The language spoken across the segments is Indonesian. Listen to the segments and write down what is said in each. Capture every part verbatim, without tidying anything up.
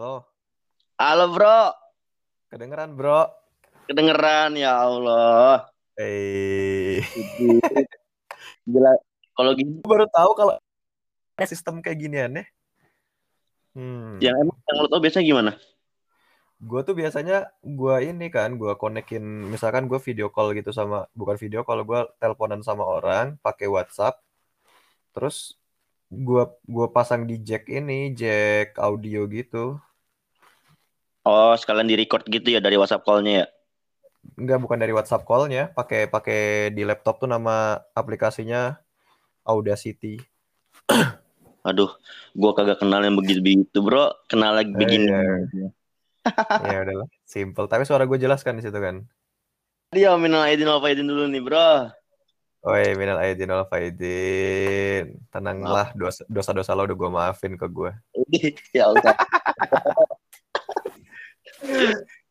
Halo. Halo, Bro. Kedengeran, Bro. Kedengeran, ya Allah. Eh. Gila. Kalau gini baru tahu kalau sistem kayak ginian ya. Hmm. Yang emang yang lo tau biasanya gimana? Gue tuh biasanya gue ini kan gue konekin, misalkan gue video call gitu sama, bukan video call, gue teleponan sama orang pakai WhatsApp. Terus gue gue pasang di jack ini, jack audio gitu. Oh, sekalian di record gitu ya dari WhatsApp call-nya ya? Enggak, bukan dari WhatsApp call-nya. Pakai pakai di laptop tuh nama aplikasinya Audacity. Aduh, gue kagak kenal yang begitu-begitu, Bro. Kenal lagi begini. Eh, ya udahlah, simple. Tapi suara gue jelaskan di situ kan. Dia minal aidin wal faidin dulu nih, Bro. Oi, minal aidin wal faidin. Tenanglah, dosa, dosa-dosa lo udah gue maafin ke gue. Ya udah.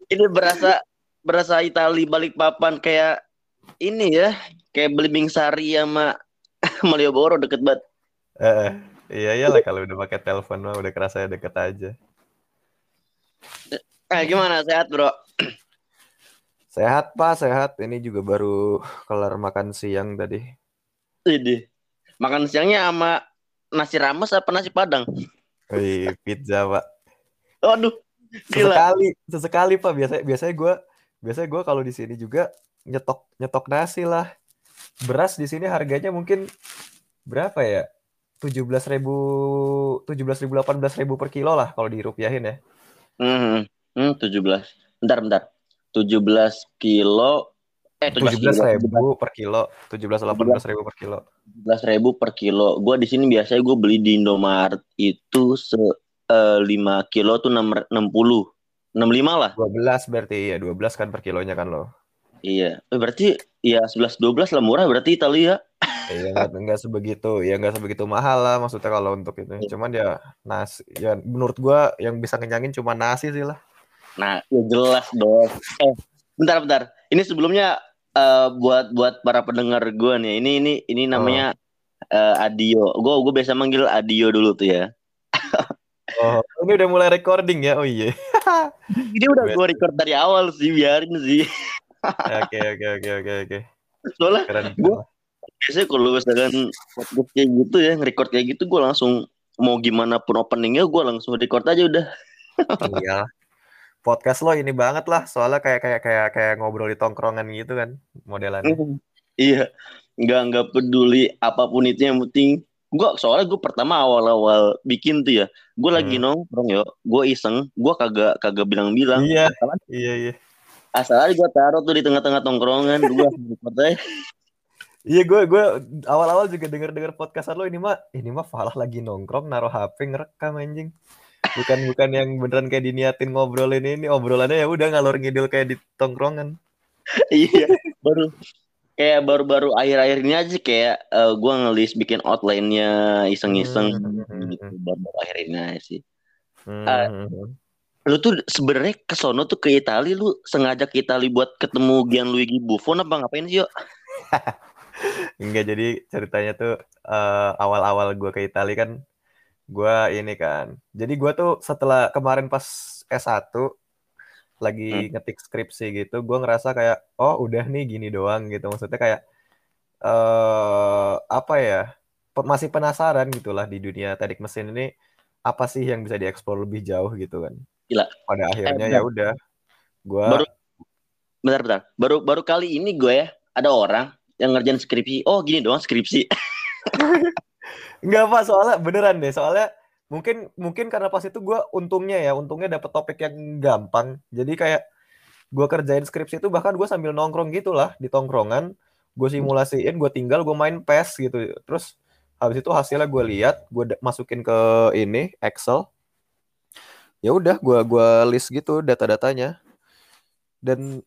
Ini berasa berasa Itali balik papan kayak ini ya, kayak Belimbing Sari sama Malioboro deket banget. Eh, iya iyalah kalau udah pakai telepon mah udah kerasa deket aja. Eh, gimana, sehat, Bro? Sehat, Pak, sehat. Ini juga baru kelar makan siang tadi. Ini makan siangnya sama nasi rames apa nasi padang? Wih, pizza, Pak. Waduh, sesekali, sesekali, Pak. Biasanya biasanya gue biasanya gue kalau di sini juga nyetok nyetok nasi lah. Beras di sini harganya mungkin berapa ya? tujuh belas ribu, tujuh belas ribu, delapan belas ribu per kilo lah kalau dirupiahin ya. Hmm, hmm tujuh belas. Bentar, bentar. tujuh belas kilo eh tujuh belas ribu per kilo. tujuh belas delapan belas ribu per kilo. tujuh belas ribu per kilo. Gua di sini biasanya gue beli di Indomart itu se uh, lima kilo tuh enam puluh. enam puluh lima lah. dua belas berarti ya, dua belas kan per kilonya kan lo. Iya, berarti ya sebelas dua belas lah, murah berarti Italia. Iya, enggak, enggak sebegitu, ya enggak sebegitu mahal lah maksudnya kalau untuk itu. Cuman ya nasi, ya menurut gue yang bisa kenyangin cuma nasi sih lah. Nah, ya jelas dong. Eh, bentar bentar. Ini sebelumnya uh, buat buat para pendengar gue nih. Ini ini ini namanya oh. uh, Adio. Gue gue biasa manggil Adio dulu tuh ya. Oh, ini udah mulai recording ya? Oh iya. Ini udah gue record dari awal sih, biarin sih. Oke oke oke oke oke. Soalnya gue biasanya kalau misalkan podcast kayak gitu ya, nge-record kayak gitu, gue langsung mau gimana pun openingnya, gue langsung record aja udah. Iya, podcast lo ini banget lah, soalnya kayak kayak kayak kayak ngobrol di tongkrongan gitu kan, modelannya. Iya, nggak nggak peduli apapun itu yang penting. Gue soalnya gue pertama awal-awal bikin tuh ya, gue lagi hmm. nongkrong yo, gue iseng, gue kagak kagak bilang-bilang. Iya, asal, iya iya. Asal aja gue taruh tuh di tengah-tengah tongkrongan, gue record. Iya, gue gue awal-awal juga denger-denger podcastan lo, ini mah ini mah falah lagi nongkrong naruh H P ngerekam anjing. Bukan bukan yang beneran kayak diniatin ngobrolin ini, obrolannya ya udah ngalor ngidul kayak di tongkrongan. Iya, baru kayak baru-baru akhir-akhir ini aja kayak uh, gue ngelis bikin outline-nya iseng-iseng hmm. gitu, baru-baru akhir ini aja sih. Hmm. Uh, lu tuh sebenarnya ke sono tuh ke Itali, lu sengaja ke Itali buat ketemu Gianluigi Buffon apa ngapain sih, yuk? Enggak, jadi ceritanya tuh uh, awal-awal gue ke Italia kan, gue ini kan, jadi gue tuh setelah kemarin pas S satu lagi hmm. ngetik skripsi gitu, gue ngerasa kayak oh udah nih gini doang gitu, maksudnya kayak uh, apa ya, masih penasaran gitulah di dunia teknik mesin ini apa sih yang bisa dieksplor lebih jauh gitu kan. Gila. Pada akhirnya eh, ya udah gue baru bentar-bentar baru baru kali ini gue ya ada orang yang ngerjain skripsi, oh gini doang skripsi. Enggak, Pak, soalnya beneran deh, soalnya mungkin mungkin karena pas itu gue untungnya ya, untungnya dapet topik yang gampang. Jadi kayak gue kerjain skripsi itu bahkan gue sambil nongkrong gitulah di tongkrongan, gue simulasiin, gue tinggal, gue main P E S gitu. Terus habis itu hasilnya gue lihat, gue da- masukin ke ini Excel. Ya udah, gue gue list gitu data-datanya. Dan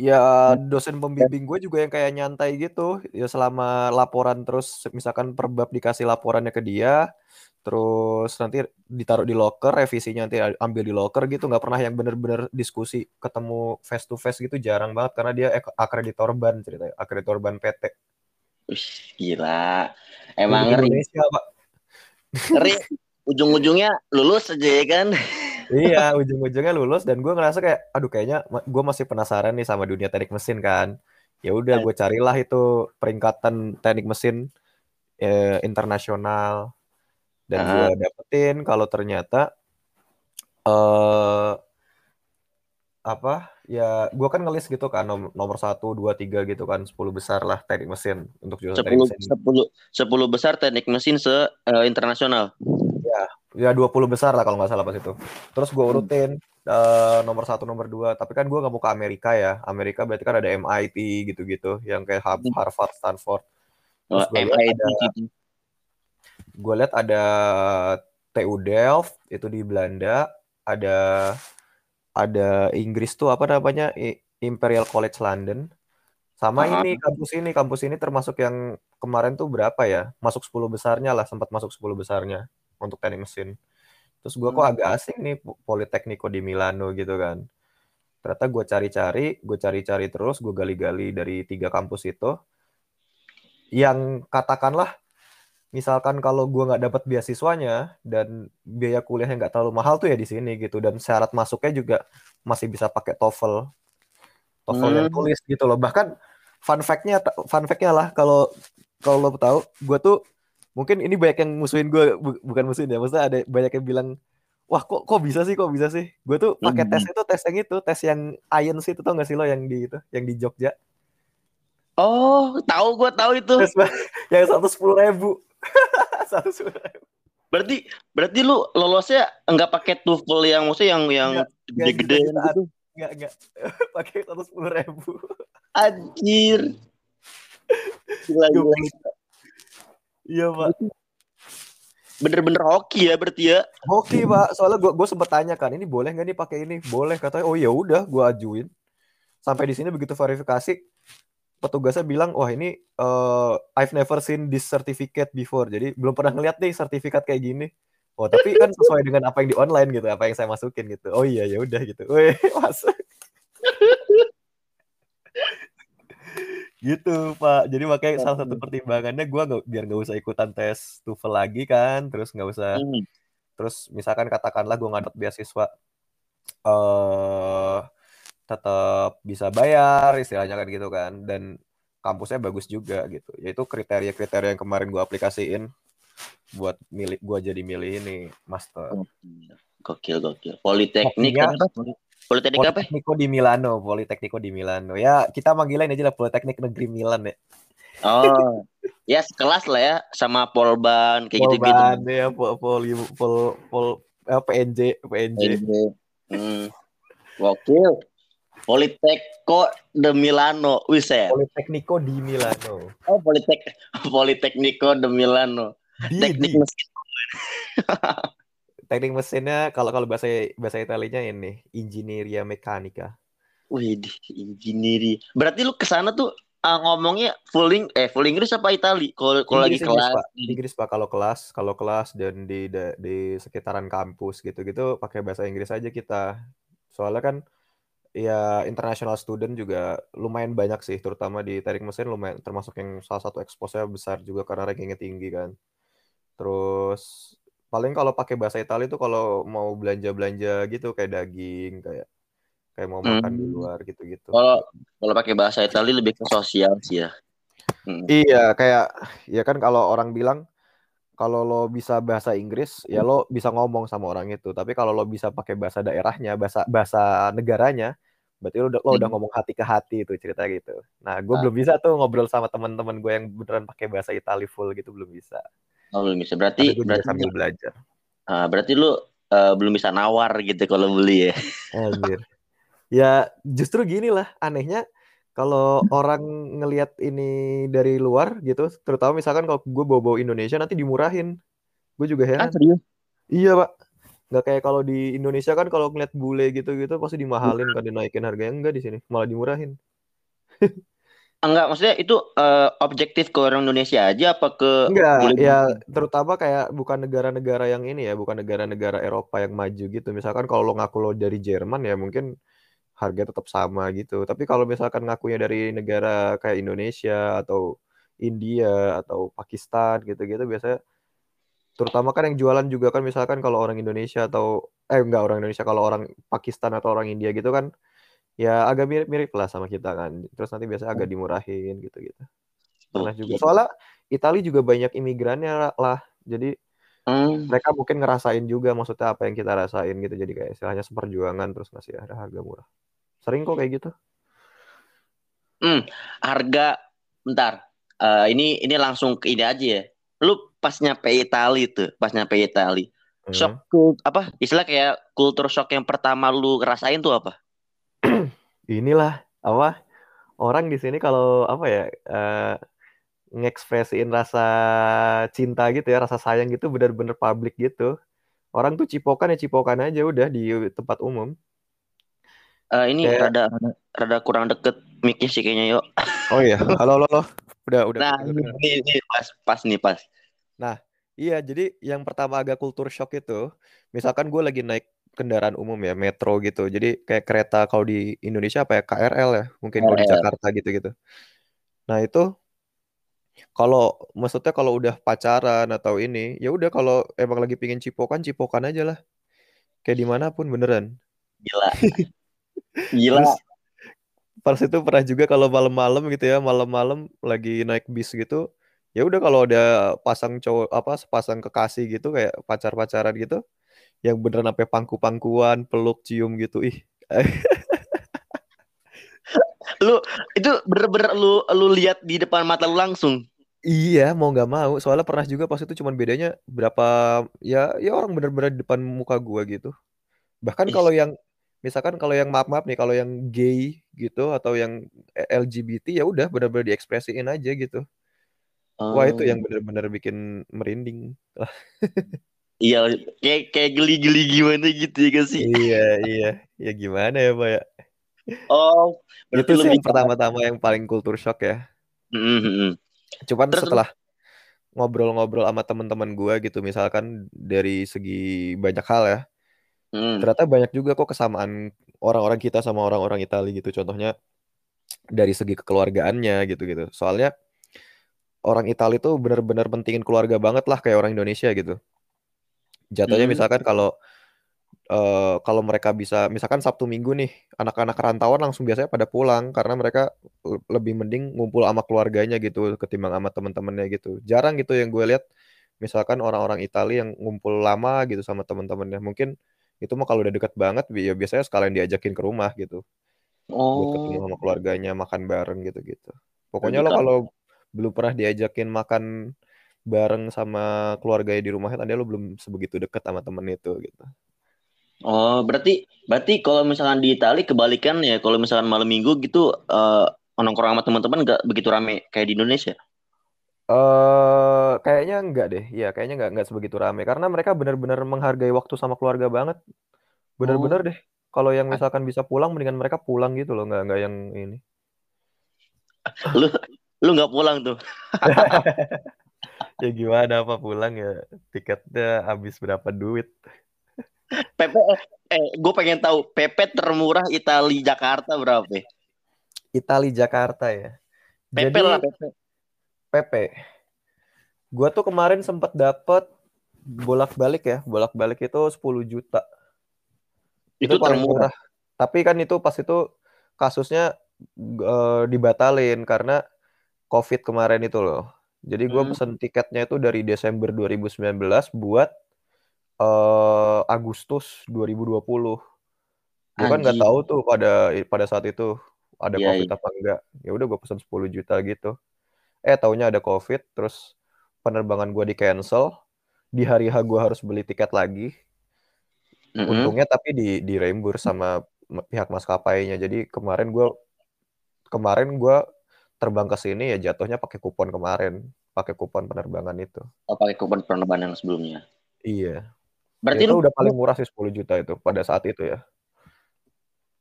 ya dosen pembimbing gue juga yang kayak nyantai gitu. Ya selama laporan terus misalkan per bab dikasih laporannya ke dia, terus nanti ditaruh di locker, revisinya nanti ambil di locker gitu. Gak pernah yang bener-bener diskusi ketemu face to face gitu, jarang banget karena dia akreditor ban ceritanya, akreditor ban P T. Ush, gila. Emang ngeri. Indonesia, Pak. Ngeri. Ujung-ujungnya lulus aja ya kan. Iya, ujung-ujungnya lulus dan gue ngerasa kayak, aduh kayaknya gue masih penasaran nih sama dunia teknik mesin kan. Ya udah, gue carilah itu peringkatan teknik mesin eh, internasional dan nah. gue dapetin kalau ternyata eh, apa ya, gue kan ngelis gitu kan nom- nomor satu, dua, tiga gitu kan, sepuluh besar lah teknik mesin untuk jurusan sepuluh, teknik mesin. Sepuluh, sepuluh besar teknik mesin se uh, internasional. Ya, ya dua puluh besar lah kalau nggak salah pas itu. Terus gue urutin uh, nomor satu, nomor dua. Tapi kan gue nggak mau ke Amerika ya. Amerika berarti kan ada M I T gitu-gitu, yang kayak Harvard, Stanford. Terus gue lihat ada, gue lihat ada T U Delft itu di Belanda, ada ada Inggris tuh apa namanya Imperial College London, sama uh-huh. ini kampus ini kampus ini termasuk yang kemarin tuh berapa ya, masuk sepuluh besarnya lah, sempat masuk sepuluh besarnya untuk teknik mesin. Terus gue hmm. kok agak asing nih Politecnico di Milano gitu kan. Ternyata gue cari-cari, gue cari-cari terus gue gali-gali dari tiga kampus itu, yang katakanlah misalkan kalau gue nggak dapat beasiswanya dan biaya kuliahnya nggak terlalu mahal tuh ya di sini gitu, dan syarat masuknya juga masih bisa pakai TOEFL, TOEFL hmm. yang tulis gitu loh. Bahkan fun fact-nya, fun fact-nya lah kalau kalau lo tahu, gue tuh mungkin ini banyak yang musuhin gue, bu- bukan musuhin ya, maksudnya ada banyak yang bilang wah kok kok bisa sih, kok bisa sih. Gue tuh pakai hmm. tes itu, tes yang itu, tes yang I E L T S itu, tau nggak sih lo yang di itu, yang di Jogja? Oh, tahu gue tahu itu. Tes yang seratus sepuluh ribu. berarti berarti lu lolosnya nggak pakai TOEFL yang maksudnya yang yang gede-gede gitu? Nggak nggak pakai seratus sepuluh ribu. Anjir. Iya pak. Bener-bener hoki ya berarti ya? Hoki pak. Soalnya gue gue sempet tanya kan, ini boleh nggak nih pakai ini? Boleh, katanya. Oh ya udah, gue ajuin. Sampai di sini begitu verifikasi, petugasnya bilang, wah ini uh, I've never seen this certificate before. Jadi belum pernah ngeliat nih sertifikat kayak gini. Oh tapi kan sesuai dengan apa yang di online gitu, apa yang saya masukin gitu. Oh iya ya udah gitu. Weh masuk. Gitu pak. Jadi makanya salah satu pertimbangannya gue gak, biar nggak usah ikutan tes TOEFL lagi kan. Terus nggak usah. Hmm. Terus misalkan katakanlah gue nggak dapat beasiswa. Uh, tetap bisa bayar istilahnya kan gitu kan, dan kampusnya bagus juga gitu. Yaitu kriteria-kriteria yang kemarin gue aplikasiin buat milih, gue jadi milih ini master. Gokil, gokil. Politeknik apa? Politeknik apa? Politecnico di Milano, Politecnico di Milano. Ya kita manggilin aja lah Politeknik Negeri Milan ya. Oh, ya sekelas lah ya sama Polban kayak Polban, gitu-gitu. Polban ya, Pol Pol Pol, Pol eh, P N J, P N J. Hmm. Gokil. Politecnico di Milano, wiset. Politecnico di Milano. Oh, Politek Politecnico di Milano. Di, teknik di. mesin. Teknik mesinnya kalau kalau bahasa bahasa Italianya ini Ingegneria Meccanica. Wih, Ingegneria. Berarti lu kesana tuh uh, ngomongnya full ing- eh full Inggris apa Itali? Kalau lagi kelas Pak. Inggris Pak kalau kelas, kalau kelas dan di di, di sekitaran kampus gitu-gitu pakai bahasa Inggris aja kita. Soalnya kan ya international student juga lumayan banyak sih, terutama di teknik mesin lumayan, termasuk yang salah satu expose-nya besar juga karena rankingnya tinggi kan. Terus paling kalau pakai bahasa Italia itu kalau mau belanja-belanja gitu kayak daging, kayak kayak mau makan hmm. di luar gitu-gitu. Kalau kalau pakai bahasa Italia lebih ke sosial sih ya. Hmm. Iya, kayak ya kan kalau orang bilang kalau lo bisa bahasa Inggris, ya lo bisa ngomong sama orang itu. Tapi kalau lo bisa pakai bahasa daerahnya, bahasa bahasa negaranya, berarti lo udah, lo udah ngomong hati ke hati itu cerita gitu. Nah, gue nah. belum bisa tuh ngobrol sama teman-teman gue yang beneran pakai bahasa Itali full gitu, belum bisa. Oh, belum bisa. Berarti berarti sambil belajar. Uh, berarti lo uh, belum bisa nawar gitu kalau beli ya. Anjir. Ya, justru gini lah anehnya. Kalau orang ngelihat ini dari luar gitu, terutama misalkan kalau gue bawa-bawa Indonesia nanti dimurahin. Gue juga heran. Ah, serius? Iya, Pak. Enggak kayak kalau di Indonesia kan kalau ngeliat bule gitu-gitu pasti dimahalin kan, dinaikin harganya. Enggak, di sini malah dimurahin. Enggak, maksudnya itu uh, objektif ke orang Indonesia aja apa ke enggak, ya terutama kayak bukan negara-negara yang ini ya, bukan negara-negara Eropa yang maju gitu. Misalkan kalau lo ngaku lo dari Jerman ya mungkin harga tetap sama gitu. Tapi kalau misalkan ngakunya dari negara kayak Indonesia atau India atau Pakistan gitu-gitu biasanya terutama kan yang jualan juga kan misalkan kalau orang Indonesia atau eh enggak orang Indonesia kalau orang Pakistan atau orang India gitu kan ya agak mirip-mirip lah sama kita kan, terus nanti biasanya agak dimurahin gitu-gitu. Karena juga soalnya Italia juga banyak imigrannya lah, jadi hmm. mereka mungkin ngerasain juga maksudnya apa yang kita rasain gitu, jadi kayak istilahnya seperjuangan terus ngasih ada harga murah. Sering kok kayak gitu. Hmm, harga bentar. Uh, ini ini langsung ke ini aja ya. Lu pas nyampe Italia tuh, pas nyampe Italia. Hmm. Shock apa? Istilah kayak culture shock yang pertama lu rasain tuh apa? Inilah apa? Orang di sini kalau apa ya uh, ngekspresiin rasa cinta gitu ya, rasa sayang gitu benar-benar publik gitu. Orang tuh cipokan ya cipokan aja udah di tempat umum. Uh, ini ya. rada rada kurang deket mic-nya sih kayaknya yuk. Oh iya, halo halo, udah udah. Nah udah, ini, udah. ini pas pas nih pas. Nah iya jadi yang pertama agak kultur shock itu, misalkan gue lagi naik kendaraan umum ya metro gitu, jadi kayak kereta kalau di Indonesia apa ya K R L ya, mungkin kalau di Jakarta gitu-gitu. Nah itu kalau maksudnya kalau udah pacaran atau ini, ya udah kalau emang lagi pingin cipokan cipokan aja lah, kayak dimanapun beneran. Gila. Gila. Terus, pas itu pernah juga kalau malam-malam gitu ya, malam-malam lagi naik bis gitu, ya udah kalau ada pasang cowok apa sepasang kekasih gitu kayak pacar-pacaran gitu, yang beneran sampai pangku-pangkuan, peluk, cium gitu, ih. Lu itu bener-bener lu lu lihat di depan mata lu langsung. Iya, mau nggak mau. Soalnya pernah juga pas itu cuman bedanya berapa ya, ya orang bener-bener di depan muka gua gitu. Bahkan kalau yang misalkan kalau yang maaf-maaf nih, kalau yang gay gitu atau yang L G B T ya udah benar-benar diekspresiin aja gitu. Oh. Wah itu yang benar-benar bikin merinding. Iya, kayak kayak geli-geli gimana gitu ya gak sih? Iya, iya. Ya gimana ya, Pak ya? Oh, itu sih yang pertama-tama yang paling culture shock ya. Mm-hmm. Cuman terus, setelah ngobrol-ngobrol sama teman-teman gue gitu, misalkan dari segi banyak hal ya. Hmm. Ternyata banyak juga kok kesamaan orang-orang kita sama orang-orang Italia gitu. Contohnya dari segi kekeluargaannya gitu-gitu. Soalnya orang Italia tuh benar-benar pentingin keluarga banget lah kayak orang Indonesia gitu. Jatuhnya hmm. misalkan kalau uh, kalau mereka bisa, misalkan Sabtu Minggu nih, anak-anak rantauan langsung biasanya pada pulang karena mereka lebih mending ngumpul sama keluarganya gitu ketimbang sama teman-temannya gitu. Jarang gitu yang gue lihat misalkan orang-orang Italia yang ngumpul lama gitu sama teman-temannya. Mungkin itu mah kalau udah deket banget ya biasanya sekalian diajakin ke rumah gitu. Oh. Buat ketemu sama keluarganya, makan bareng gitu-gitu. Pokoknya lo kalau belum pernah diajakin makan bareng sama keluarganya di rumahnya, tadi lo belum sebegitu deket sama temen itu gitu. Oh, berarti berarti kalau misalkan di Itali kebalikan ya, kalau misalkan malam minggu gitu uh, nongkrong sama teman-teman nggak begitu rame kayak di Indonesia? Uh, kayaknya enggak deh, ya kayaknya enggak enggak sebegitu rame karena mereka benar-benar menghargai waktu sama keluarga banget, benar-benar oh. deh. Kalau yang misalkan bisa pulang, mendingan mereka pulang gitu loh, enggak enggak yang ini. Lu lu enggak pulang tuh? Ya gimana apa pulang ya? Tiketnya habis berapa duit? P P eh gue pengen tahu P P termurah Itali Jakarta berapa? Itali Jakarta ya. P P Jadi, lah P P. P P, gue tuh kemarin sempat dapet bolak-balik ya, bolak-balik itu sepuluh juta. Itu, itu paling murah. Tapi kan itu pas itu kasusnya e, dibatalin karena COVID kemarin itu loh. Jadi gue hmm. pesen tiketnya itu dari Desember dua ribu sembilan belas buat e, Agustus dua ribu dua puluh. Gue kan nggak tahu tuh pada pada saat itu ada ya, COVID ya. Apa enggak. Ya udah gue pesen sepuluh juta gitu. Eh taunya ada COVID, terus penerbangan gue di cancel, di hari H gue harus beli tiket lagi. Mm-hmm. Untungnya tapi di di reimburse sama pihak maskapainya. Jadi kemarin gue kemarin gue terbang ke sini ya jatuhnya pakai kupon kemarin, pakai kupon penerbangan itu. Oh, pakai kupon penerbangan yang sebelumnya. Iya. Berarti itu lu... udah paling murah sih sepuluh juta itu pada saat itu ya.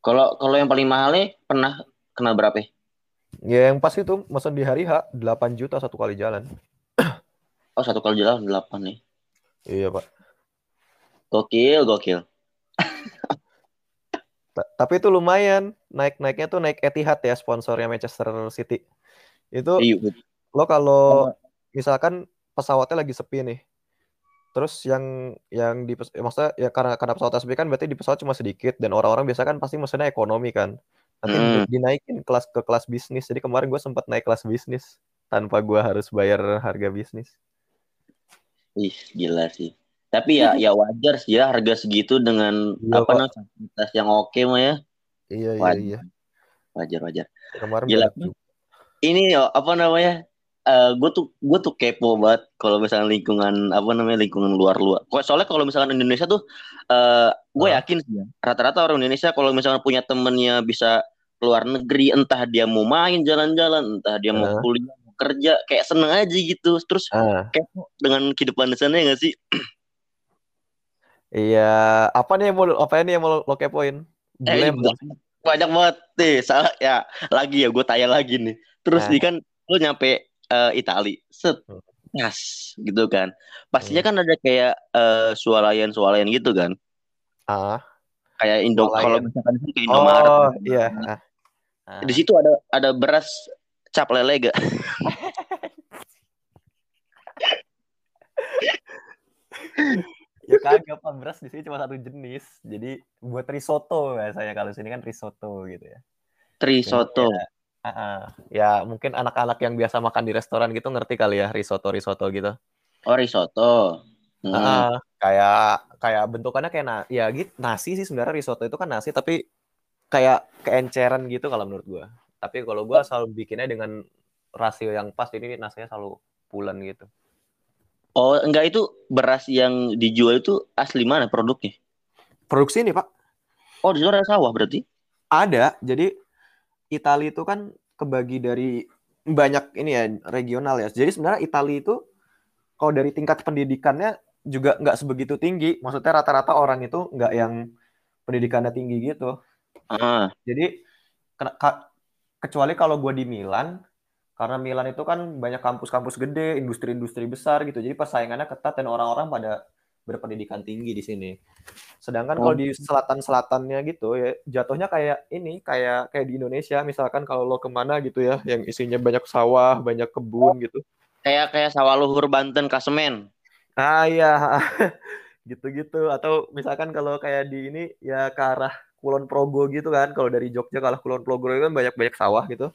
Kalau kalau yang paling mahalnya pernah kena berapa? Ya yang pas itu mesen di hari H delapan juta satu kali jalan. Oh satu kali jalan delapan nih. Iya pak. Gokil gokil. Tapi itu lumayan naik naiknya tuh naik Etihad ya sponsornya Manchester City. Itu Iyu. Lo kalau misalkan pesawatnya lagi sepi nih, Terus yang yang di ya maksudnya ya karena karena pesawat S B kan berarti di pesawat cuma sedikit dan orang-orang biasa kan pasti mesennya ekonomi kan. Nanti hmm. dinaikin kelas ke kelas bisnis. Jadi kemarin gue sempat naik kelas bisnis tanpa gue harus bayar harga bisnis. Ih, gila sih. Tapi ya ya wajar sih ya harga segitu dengan ya, apa namanya fasilitas yang oke mah ya. Iya iya wajar. iya. Wajar wajar. Kemarin gila. Ini apa namanya? Uh, gue tuh gue tuh kepo banget kalau misalnya lingkungan apa namanya lingkungan luar-luar. Soalnya kalau misalkan Indonesia tuh uh, gue yakin sih ya, rata-rata orang Indonesia kalau misalnya punya temennya bisa keluar negeri, entah dia mau main jalan-jalan, entah dia uh. mau kuliah, mau kerja, kayak seneng aja gitu. Terus uh. kepo dengan kehidupan di sana ya nggak sih? Iya. Apa nih yang mau apa ini yang mau lo kepoin? Eh, banyak banget nih. Salah ya lagi ya gue tanya lagi nih. Terus uh. nih kan lo nyampe Uh, Itali, set, yes, gitu kan. Pastinya hmm. kan ada kayak uh, swalayan-swalayan gitu kan. Ah, kayak Indo. Kalau misalkan kayak Indomart. Oh iya. Nah. Ah. Di situ ada ada beras cap lele gak? Ya kagak pak, beras di sini cuma satu jenis. Jadi buat risotto biasanya, kalau sini kan risotto gitu ya. Risotto. Uh, ya mungkin anak-anak yang biasa makan di restoran gitu ngerti kali ya, risotto-risotto gitu. Oh risotto. Hmm. Uh, kayak kayak bentukannya kayak na- ya gitu nasi sih sebenarnya, risotto itu kan nasi tapi kayak keenceran gitu kalau menurut gue. Tapi kalau gue selalu bikinnya dengan rasio yang pas, jadi nasinya selalu pulen gitu. Oh enggak, itu beras yang dijual itu asli mana produknya? Produksi ini pak. Oh di luar ada sawah berarti? Ada, jadi Itali itu kan kebagi dari banyak ini ya, regional ya. Jadi sebenarnya Itali itu kalau dari tingkat pendidikannya juga nggak sebegitu tinggi. Maksudnya rata-rata orang itu nggak yang pendidikannya tinggi gitu. Uh. Jadi kecuali kalau gue di Milan, karena Milan itu kan banyak kampus-kampus gede, industri-industri besar gitu. Jadi persaingannya ketat dan orang-orang pada berpendidikan tinggi di sini. Sedangkan oh. kalau di selatan-selatannya gitu ya jatuhnya kayak ini, kayak kayak di Indonesia misalkan kalau lo kemana gitu ya, yang isinya banyak sawah, banyak kebun gitu. Kayak kayak sawah luhur Banten Kasemen. Ah iya. Gitu-gitu. Atau misalkan kalau kayak di ini ya ke arah Kulon Progo gitu kan. Kalau dari Jogja ke arah Kulon Progo itu kan banyak-banyak sawah gitu.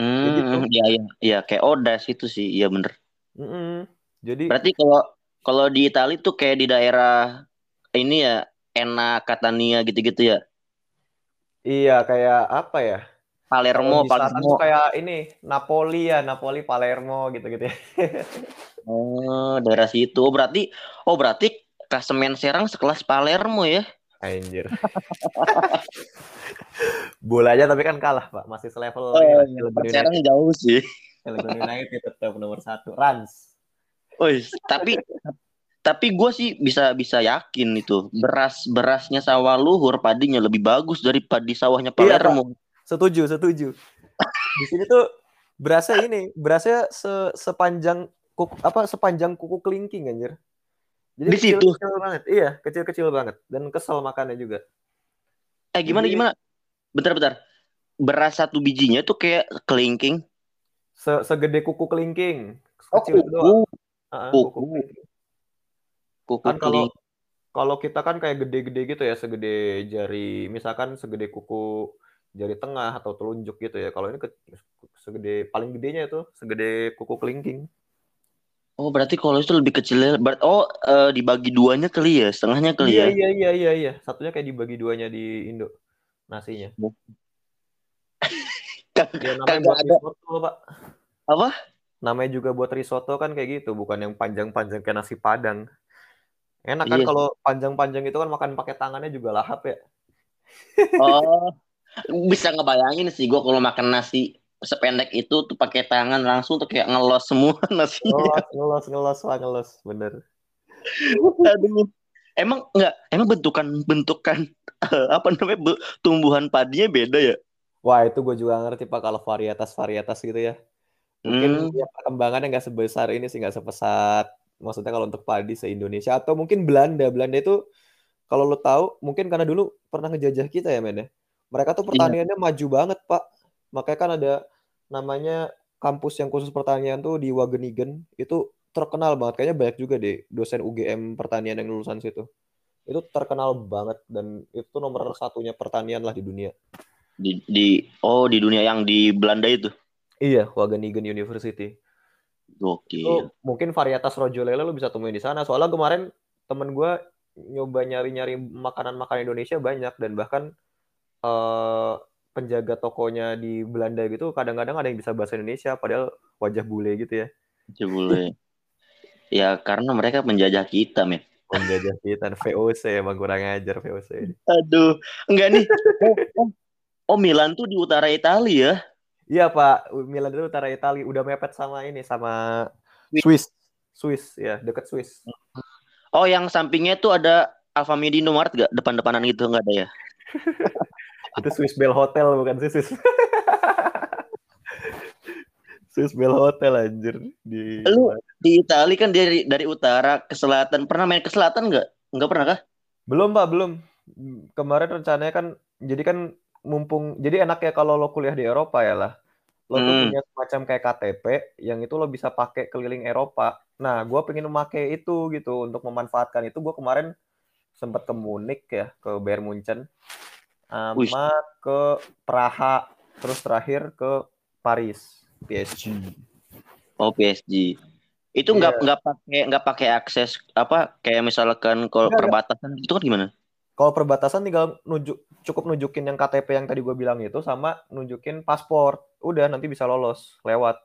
Hmm, iya iya iya kayak Odas itu sih, iya bener. Mm-mm. Jadi berarti kalau Kalau di Italia tuh kayak di daerah ini ya, Ena, Catania gitu-gitu ya? Iya, kayak apa ya? Palermo, di Palermo. Tuh kayak ini, Napoli ya, Napoli, Palermo gitu-gitu ya. Oh, daerah situ. Oh, berarti, oh, berarti Kasemen Serang sekelas Palermo ya? Anjir. Bolanya tapi kan kalah, Pak. Masih selevel. Oh, iya, Serang jauh sih. Cilegon United tetap nomor satu. Rans. Oi, tapi tapi gue sih bisa bisa yakin itu beras berasnya sawah luhur padinya lebih bagus daripada di sawahnya Palermo. Iya, setuju setuju. Di sini tuh berasnya ini berasnya se, sepanjang kuku, apa sepanjang kuku kelingking anjir. Jadi di kecil, situ kecil banget, iya kecil kecil banget dan kesel makannya juga. Eh gimana Jadi, gimana? Bentar-bentar. Beras satu bijinya tuh kayak kelingking. Se, segede kuku kelingking. Kecil itu doang. Uh, kuku, kuku kan kalau kalau kita kan kayak gede-gede gitu ya, segede jari misalkan segede kuku jari tengah atau telunjuk gitu ya. Kalau ini ke, segede paling gedenya itu segede kuku kelingking. Oh berarti kalau itu lebih kecil. Oh uh, dibagi duanya kali ya, setengahnya kali iya, ya. Iya iya iya iya. Satunya kayak dibagi duanya di Indo nasinya. Ya, namanya buat risotto, Pak. Apa? Namanya juga buat risotto kan kayak gitu, bukan yang panjang-panjang kayak nasi padang. Enak kan iya. Kalau panjang-panjang itu kan makan pakai tangannya juga lahap ya. Oh, bisa ngebayangin sih gue kalau makan nasi sependek itu tuh pakai tangan langsung tuh kayak ngelos semua nasinya. Ngelos, ngelos, wah ngelos, bener. Aduh. Emang nggak, emang bentukan-bentukan apa namanya tumbuhan padinya beda ya? Wah itu gue juga ngerti pak kalau varietas-varietas gitu ya. Mungkin hmm. ya, perkembangannya nggak sebesar ini sih, nggak sepesat. Maksudnya kalau untuk padi se-Indonesia. Atau mungkin Belanda. Belanda itu kalau lo tahu, mungkin karena dulu pernah ngejajah kita ya men ya. Mereka tuh pertaniannya yeah. maju banget pak. Makanya kan ada namanya kampus yang khusus pertanian tuh di Wageningen. Itu terkenal banget. Kayaknya banyak juga deh dosen U G M pertanian yang lulusan situ. Itu terkenal banget dan itu nomor satunya pertanian lah di dunia. Di, di oh di dunia yang di Belanda itu? Iya, Wageningen University. Oke. Itu mungkin varietas rojo lele lo bisa temuin di sana. Soalnya kemarin temen gue nyoba nyari-nyari makanan-makanan Indonesia banyak, dan bahkan uh, penjaga tokonya di Belanda gitu kadang-kadang ada yang bisa bahasa Indonesia padahal wajah bule gitu ya. Wajah bule. Ya karena mereka menjajah kita, men. Menjajah kita, V O C emang kurang ajar V O C ini. Aduh, enggak nih. Oh, Milan tuh di utara Italia ya? Iya Pak, Milan itu utara Italia, udah mepet sama ini sama Swiss, Swiss ya, dekat Swiss. Oh, yang sampingnya tuh ada Alfamidi Indomart gak? Depan-depanan gitu nggak ada ya? Itu Swiss Bell Hotel bukan sih Swiss. Swiss Bell Hotel anjir di. Lu di Italia kan dari dari utara ke selatan, pernah main ke selatan nggak? Nggak pernah kah? Belum Pak, belum. Kemarin rencananya kan, jadi kan mumpung, jadi enak ya kalau lo kuliah di Eropa ya lah, lo hmm. tuh punya semacam kayak K T P yang itu lo bisa pakai keliling Eropa. Nah, gue pengen memakai itu gitu untuk memanfaatkan itu. Gue kemarin sempat ke Munich ya, ke Bayern Munchen, sama ke Praha, terus terakhir ke Paris, P S G. Oh P S G. Itu nggak yeah. nggak pakai nggak pakai akses apa kayak misalkan kalau yeah, perbatasan yeah. itu kan gimana? Kalau perbatasan tinggal nunjuk, cukup nunjukin yang K T P yang tadi gue bilang itu sama nunjukin paspor. Udah nanti bisa lolos lewat.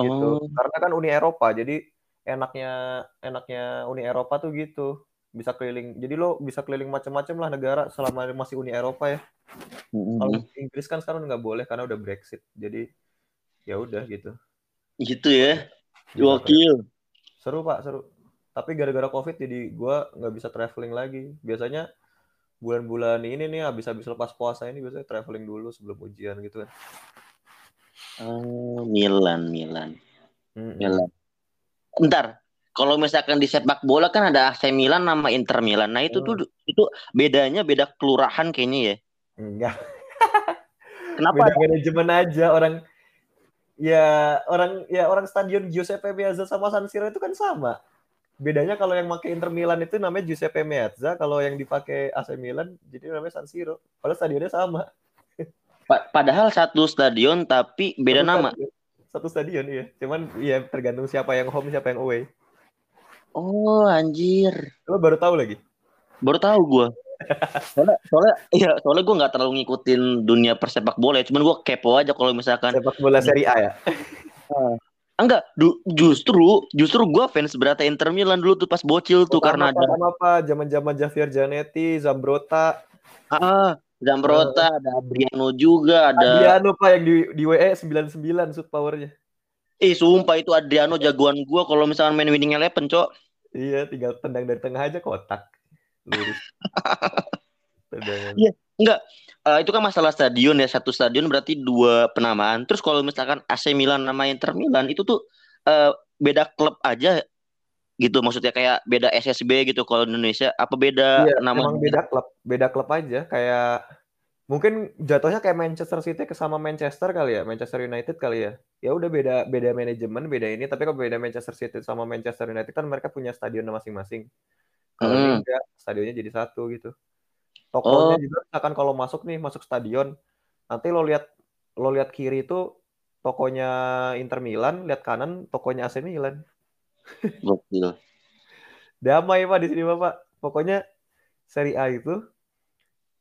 Gitu. Oh. Karena kan Uni Eropa, jadi enaknya enaknya Uni Eropa tuh gitu. Bisa keliling. Jadi lo bisa keliling macam-macam lah negara selama masih Uni Eropa ya. Mm-hmm. Kalau Inggris kan sekarang nggak boleh karena udah Brexit. Jadi ya udah gitu. Gitu ya. Wakil. Seru Pak, seru. Tapi gara-gara COVID jadi gue nggak bisa traveling lagi. Biasanya bulan-bulan ini nih habis-habis lepas puasa ini biasanya traveling dulu sebelum ujian gitu kan. Oh, Milan, Milan. Mm-hmm. Milan. Bentar, kalau misalkan di sepak bola kan ada A C Milan sama Inter Milan. Nah itu mm. tuh itu bedanya beda kelurahan kayaknya ya. Enggak. Kenapa? Beda manajemen aja orang. Ya orang ya orang stadion Giuseppe Meazza sama San Siro itu kan sama. Bedanya kalau yang pakai Inter Milan itu namanya Giuseppe Meazza, kalau yang dipakai A C Milan jadi namanya San Siro. Padahal stadionnya sama. Pa- padahal satu stadion tapi beda satu nama. Stadion. Satu stadion iya. Cuman ya tergantung siapa yang home, siapa yang away. Oh, anjir. Lo baru tahu lagi? Baru tahu gue. Soalnya soalnya ya soalnya gue enggak terlalu ngikutin dunia persepak bola, cuman gue kepo aja kalau misalkan sepak bola Serie A ya. Enggak, du- justru justru gue fans berata Inter Milan dulu tuh pas bocil tuh oh, karena apa, ada apa zaman-zaman Javier Zanetti, Zambrota. Ah, Zambrota, uh, ada Adriano juga, ada Adriano Pak yang di di W E sembilan puluh sembilan shoot powernya. Eh, sumpah itu Adriano jagoan gue kalau misalkan main winning eleven, Cok. Iya, tinggal tendang dari tengah aja kotak. Lurus. Iya, enggak. Uh, itu kan masalah stadion ya, satu stadion berarti dua penamaan. Terus kalau misalkan A C Milan sama Inter Milan itu tuh uh, beda klub aja gitu, maksudnya kayak beda S S B gitu kalau Indonesia apa beda iya, nama? Emang beda klub, beda klub aja. Kayak mungkin jatuhnya kayak Manchester City kesama Manchester kali ya, Manchester United kali ya. Ya udah beda beda manajemen, beda ini. Tapi kalau beda Manchester City sama Manchester United kan mereka punya stadion masing-masing. Kalau hmm. enggak, stadionnya jadi satu gitu. Tokonya oh. juga misalkan kalau masuk nih masuk stadion nanti lo lihat lo lihat kiri itu tokonya Inter Milan, lihat kanan tokonya A C Milan. Gokil. Damai Pak di sini Bapak. Pokoknya Serie A itu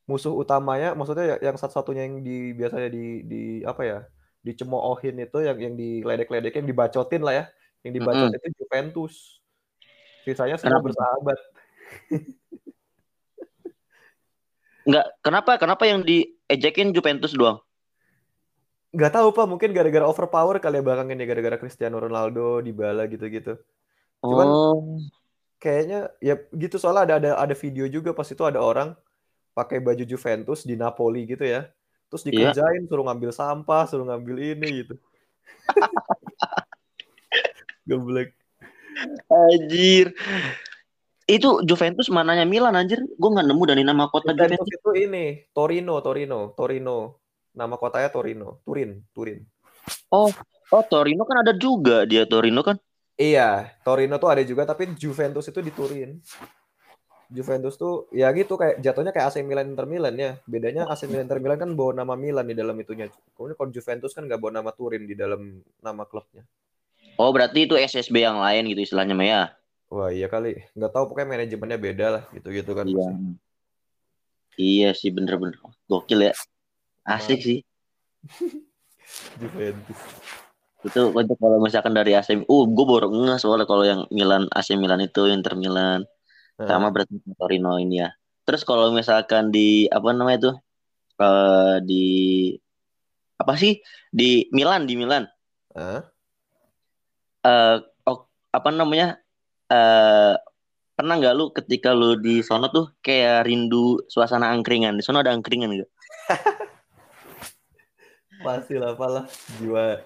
musuh utamanya, maksudnya yang satu-satunya yang di biasanya di di apa ya, dicemoohin itu yang yang diledek-ledekin, dibacotin lah ya. Yang dibacotin mm-hmm. itu Juventus. Sisanya semua bersahabat. Enggak, kenapa? Kenapa yang diejekin Juventus doang? Enggak tahu Pak, mungkin gara-gara overpower kali ya belakangnya, gara-gara Cristiano Ronaldo, Dybala gitu-gitu. Cuman oh. kayaknya ya gitu, soalnya ada ada ada video juga pas itu ada orang pakai baju Juventus di Napoli gitu ya. Terus dikerjain yeah. suruh ngambil sampah, suruh ngambil ini gitu. Goblok. Anjir. Itu Juventus mananya Milan anjir? Gue nggak nemu dari nama kota Juventus. Juventus itu ini Torino, Torino, Torino. Nama kotanya Torino, Turin, Turin. Oh, oh Torino kan ada juga dia Torino kan? Iya, Torino tuh ada juga, tapi Juventus itu di Turin. Juventus tuh ya gitu, kayak jatuhnya kayak A C Milan Inter Milan ya. Bedanya A C Milan Inter Milan kan bawa nama Milan di dalam itunya. Kemudian kalau Juventus kan nggak bawa nama Turin di dalam nama klubnya. Oh, berarti itu S S B yang lain gitu istilahnya Maya. Wah, iya kali. Nggak tahu, pokoknya manajemennya beda lah gitu-gitu kan. Iya, pasti. Iya sih, bener-bener. Gokil ya. Asik nah. Sih. Juventus. Itu kalau misalkan dari A C, uh gue baru ngeh soalnya kalau yang Milan, A C Milan itu Inter Milan. Sama berarti Torino ini ya. Terus kalau misalkan di apa namanya itu uh, di apa sih di Milan di Milan huh? uh, ok, apa namanya uh, pernah nggak lu ketika lu di sono tuh kayak rindu suasana angkringan? Di sono ada angkringan nggak? Pasti lah, apalah jiwa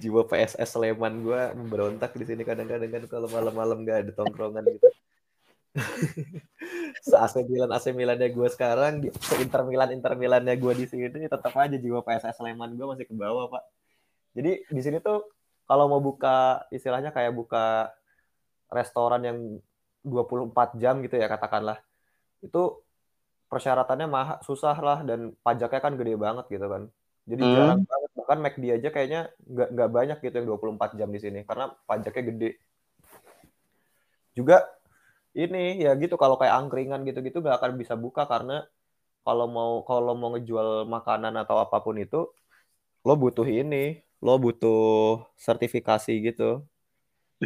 jiwa P S S Sleman gue memberontak di sini kadang-kadang kan kalau malam-malam nggak ada tongkrongan gitu. Se-A C Milan, A C Milannya gue sekarang, se-Inter Milan, Inter Milannya gue di sini, tetap aja jiwa P S S Sleman gue masih ke bawah, Pak. Jadi di sini tuh kalau mau buka, istilahnya kayak buka restoran yang dua puluh empat jam gitu ya katakanlah, itu persyaratannya mahal, susah lah, dan pajaknya kan gede banget gitu kan. Jadi hmm. jarang banget, bahkan McD aja kayaknya nggak nggak banyak gitu yang dua puluh empat jam di sini karena pajaknya gede. Juga ini ya gitu, kalau kayak angkringan gitu-gitu gak akan bisa buka karena kalau mau kalau mau ngejual makanan atau apapun itu lo butuh ini, lo butuh sertifikasi gitu.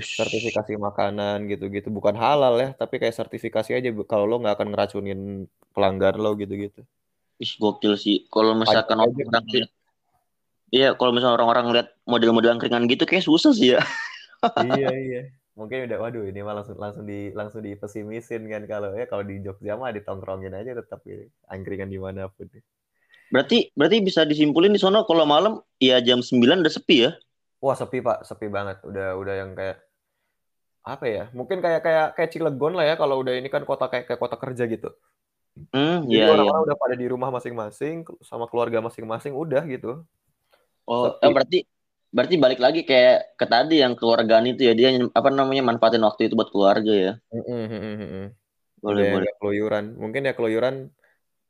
Sertifikasi makanan gitu-gitu, bukan halal ya, tapi kayak sertifikasi aja kalau lo gak akan ngeracunin pelanggan lo gitu-gitu. Ih, gokil sih. Kalau misalkan orang-orang lihat, iya, kalau misalkan orang-orang lihat model-model angkringan gitu kayak susah sih ya. Iya, iya. Mungkin udah, waduh ini mah langsung langsung di langsung di pesimisin kan, kalau ya kalau di Jogja mah ditongkrongin aja tetap gitu, angkringan dimanapun. Berarti berarti bisa disimpulin di sono kalau malam ya jam sembilan udah sepi ya? Wah sepi Pak, sepi banget. Udah udah yang kayak apa ya? Mungkin kayak kayak kayak Cilegon lah ya, kalau udah ini kan kota kayak kayak kota kerja gitu. Hmm, iya, orang-orang iya. Udah pada di rumah masing-masing sama keluarga masing-masing udah gitu. Oh, eh, berarti Berarti balik lagi kayak ke tadi yang keluargaan itu ya, dia apa namanya manfaatin waktu itu buat keluarga ya. Mm-hmm. Boleh ya, boleh. Keluyuran, mungkin ya keluyuran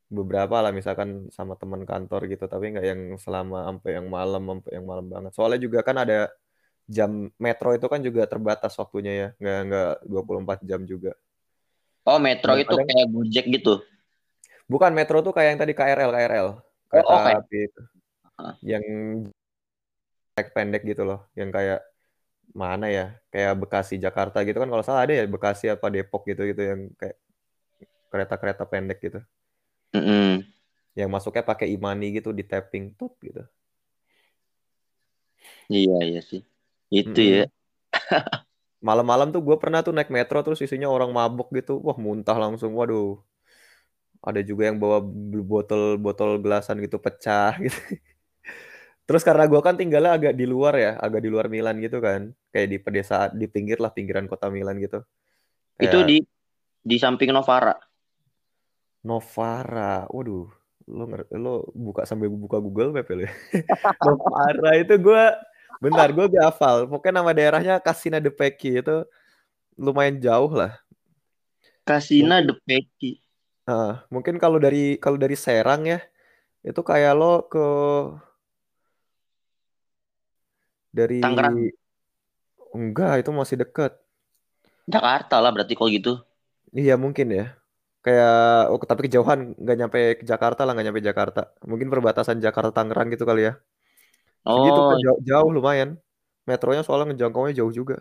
beberapa lah misalkan sama teman kantor gitu, tapi nggak yang selama sampai yang malam sampai yang malam banget. Soalnya juga kan ada jam metro itu kan juga terbatas waktunya ya, nggak nggak dua puluh empat jam juga. Oh metro nah, itu kadang... kayak Gojek gitu? Bukan, metro tuh kayak yang tadi K R L K R L kereta oh, okay. api itu. Uh. Yang pendek gitu loh, yang kayak mana ya, kayak Bekasi Jakarta gitu kan kalau salah ada ya, Bekasi apa Depok gitu gitu yang kayak kereta-kereta pendek gitu, mm-hmm. yang masuknya pakai e-money gitu, di tapping top gitu. Iya iya sih, itu mm-hmm. ya. Malam-malam tuh gue pernah tuh naik metro terus isinya orang mabuk gitu, wah muntah langsung, waduh. Ada juga yang bawa botol-botol gelasan gitu pecah gitu. Terus karena gue kan tinggalnya agak di luar ya, agak di luar Milan gitu kan, kayak di pedesaan, di pinggir lah, pinggiran kota Milan gitu. Kayak... Itu di di samping Novara. Novara, waduh, lo lo buka sambil buka Google Map ya. Novara itu gue, bentar gue gak hafal. Pokoknya nama daerahnya Cascina De' Pecchi itu lumayan jauh lah. Cascina De' Pecchi. Nah, mungkin kalau dari kalau dari Serang ya, itu kayak lo ke dari Tangerang. Enggak, itu masih dekat. Jakarta lah berarti kalau gitu. Iya mungkin ya. Kayak oh, tapi kejauhan, nggak nyampe ke Jakarta lah, nggak nyampe Jakarta. Mungkin perbatasan Jakarta Tangerang gitu kali ya. Oh. Gitu kan jauh, jauh lumayan. Metronya soalnya ngejangkaunya jauh juga.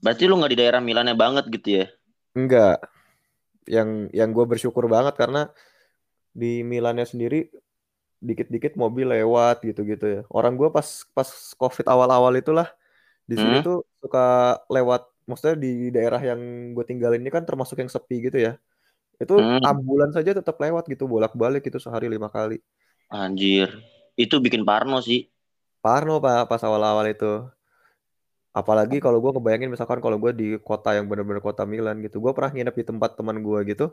Berarti lu nggak di daerah Milannya banget gitu ya? Enggak. Yang yang gue bersyukur banget karena di Milannya sendiri dikit-dikit mobil lewat gitu-gitu ya. Orang gue pas pas COVID awal-awal itulah di sini hmm? tuh suka lewat, maksudnya di daerah yang gue tinggalin ini kan termasuk yang sepi gitu ya. Itu hmm. ambulan saja tetap lewat gitu, bolak-balik gitu sehari lima kali. Anjir, itu bikin parno sih. Parno Pak pas awal-awal itu. Apalagi kalau gue kebayangin misalkan kalau gue di kota yang benar-benar kota Milan gitu, gue pernah nginep di tempat teman gue gitu,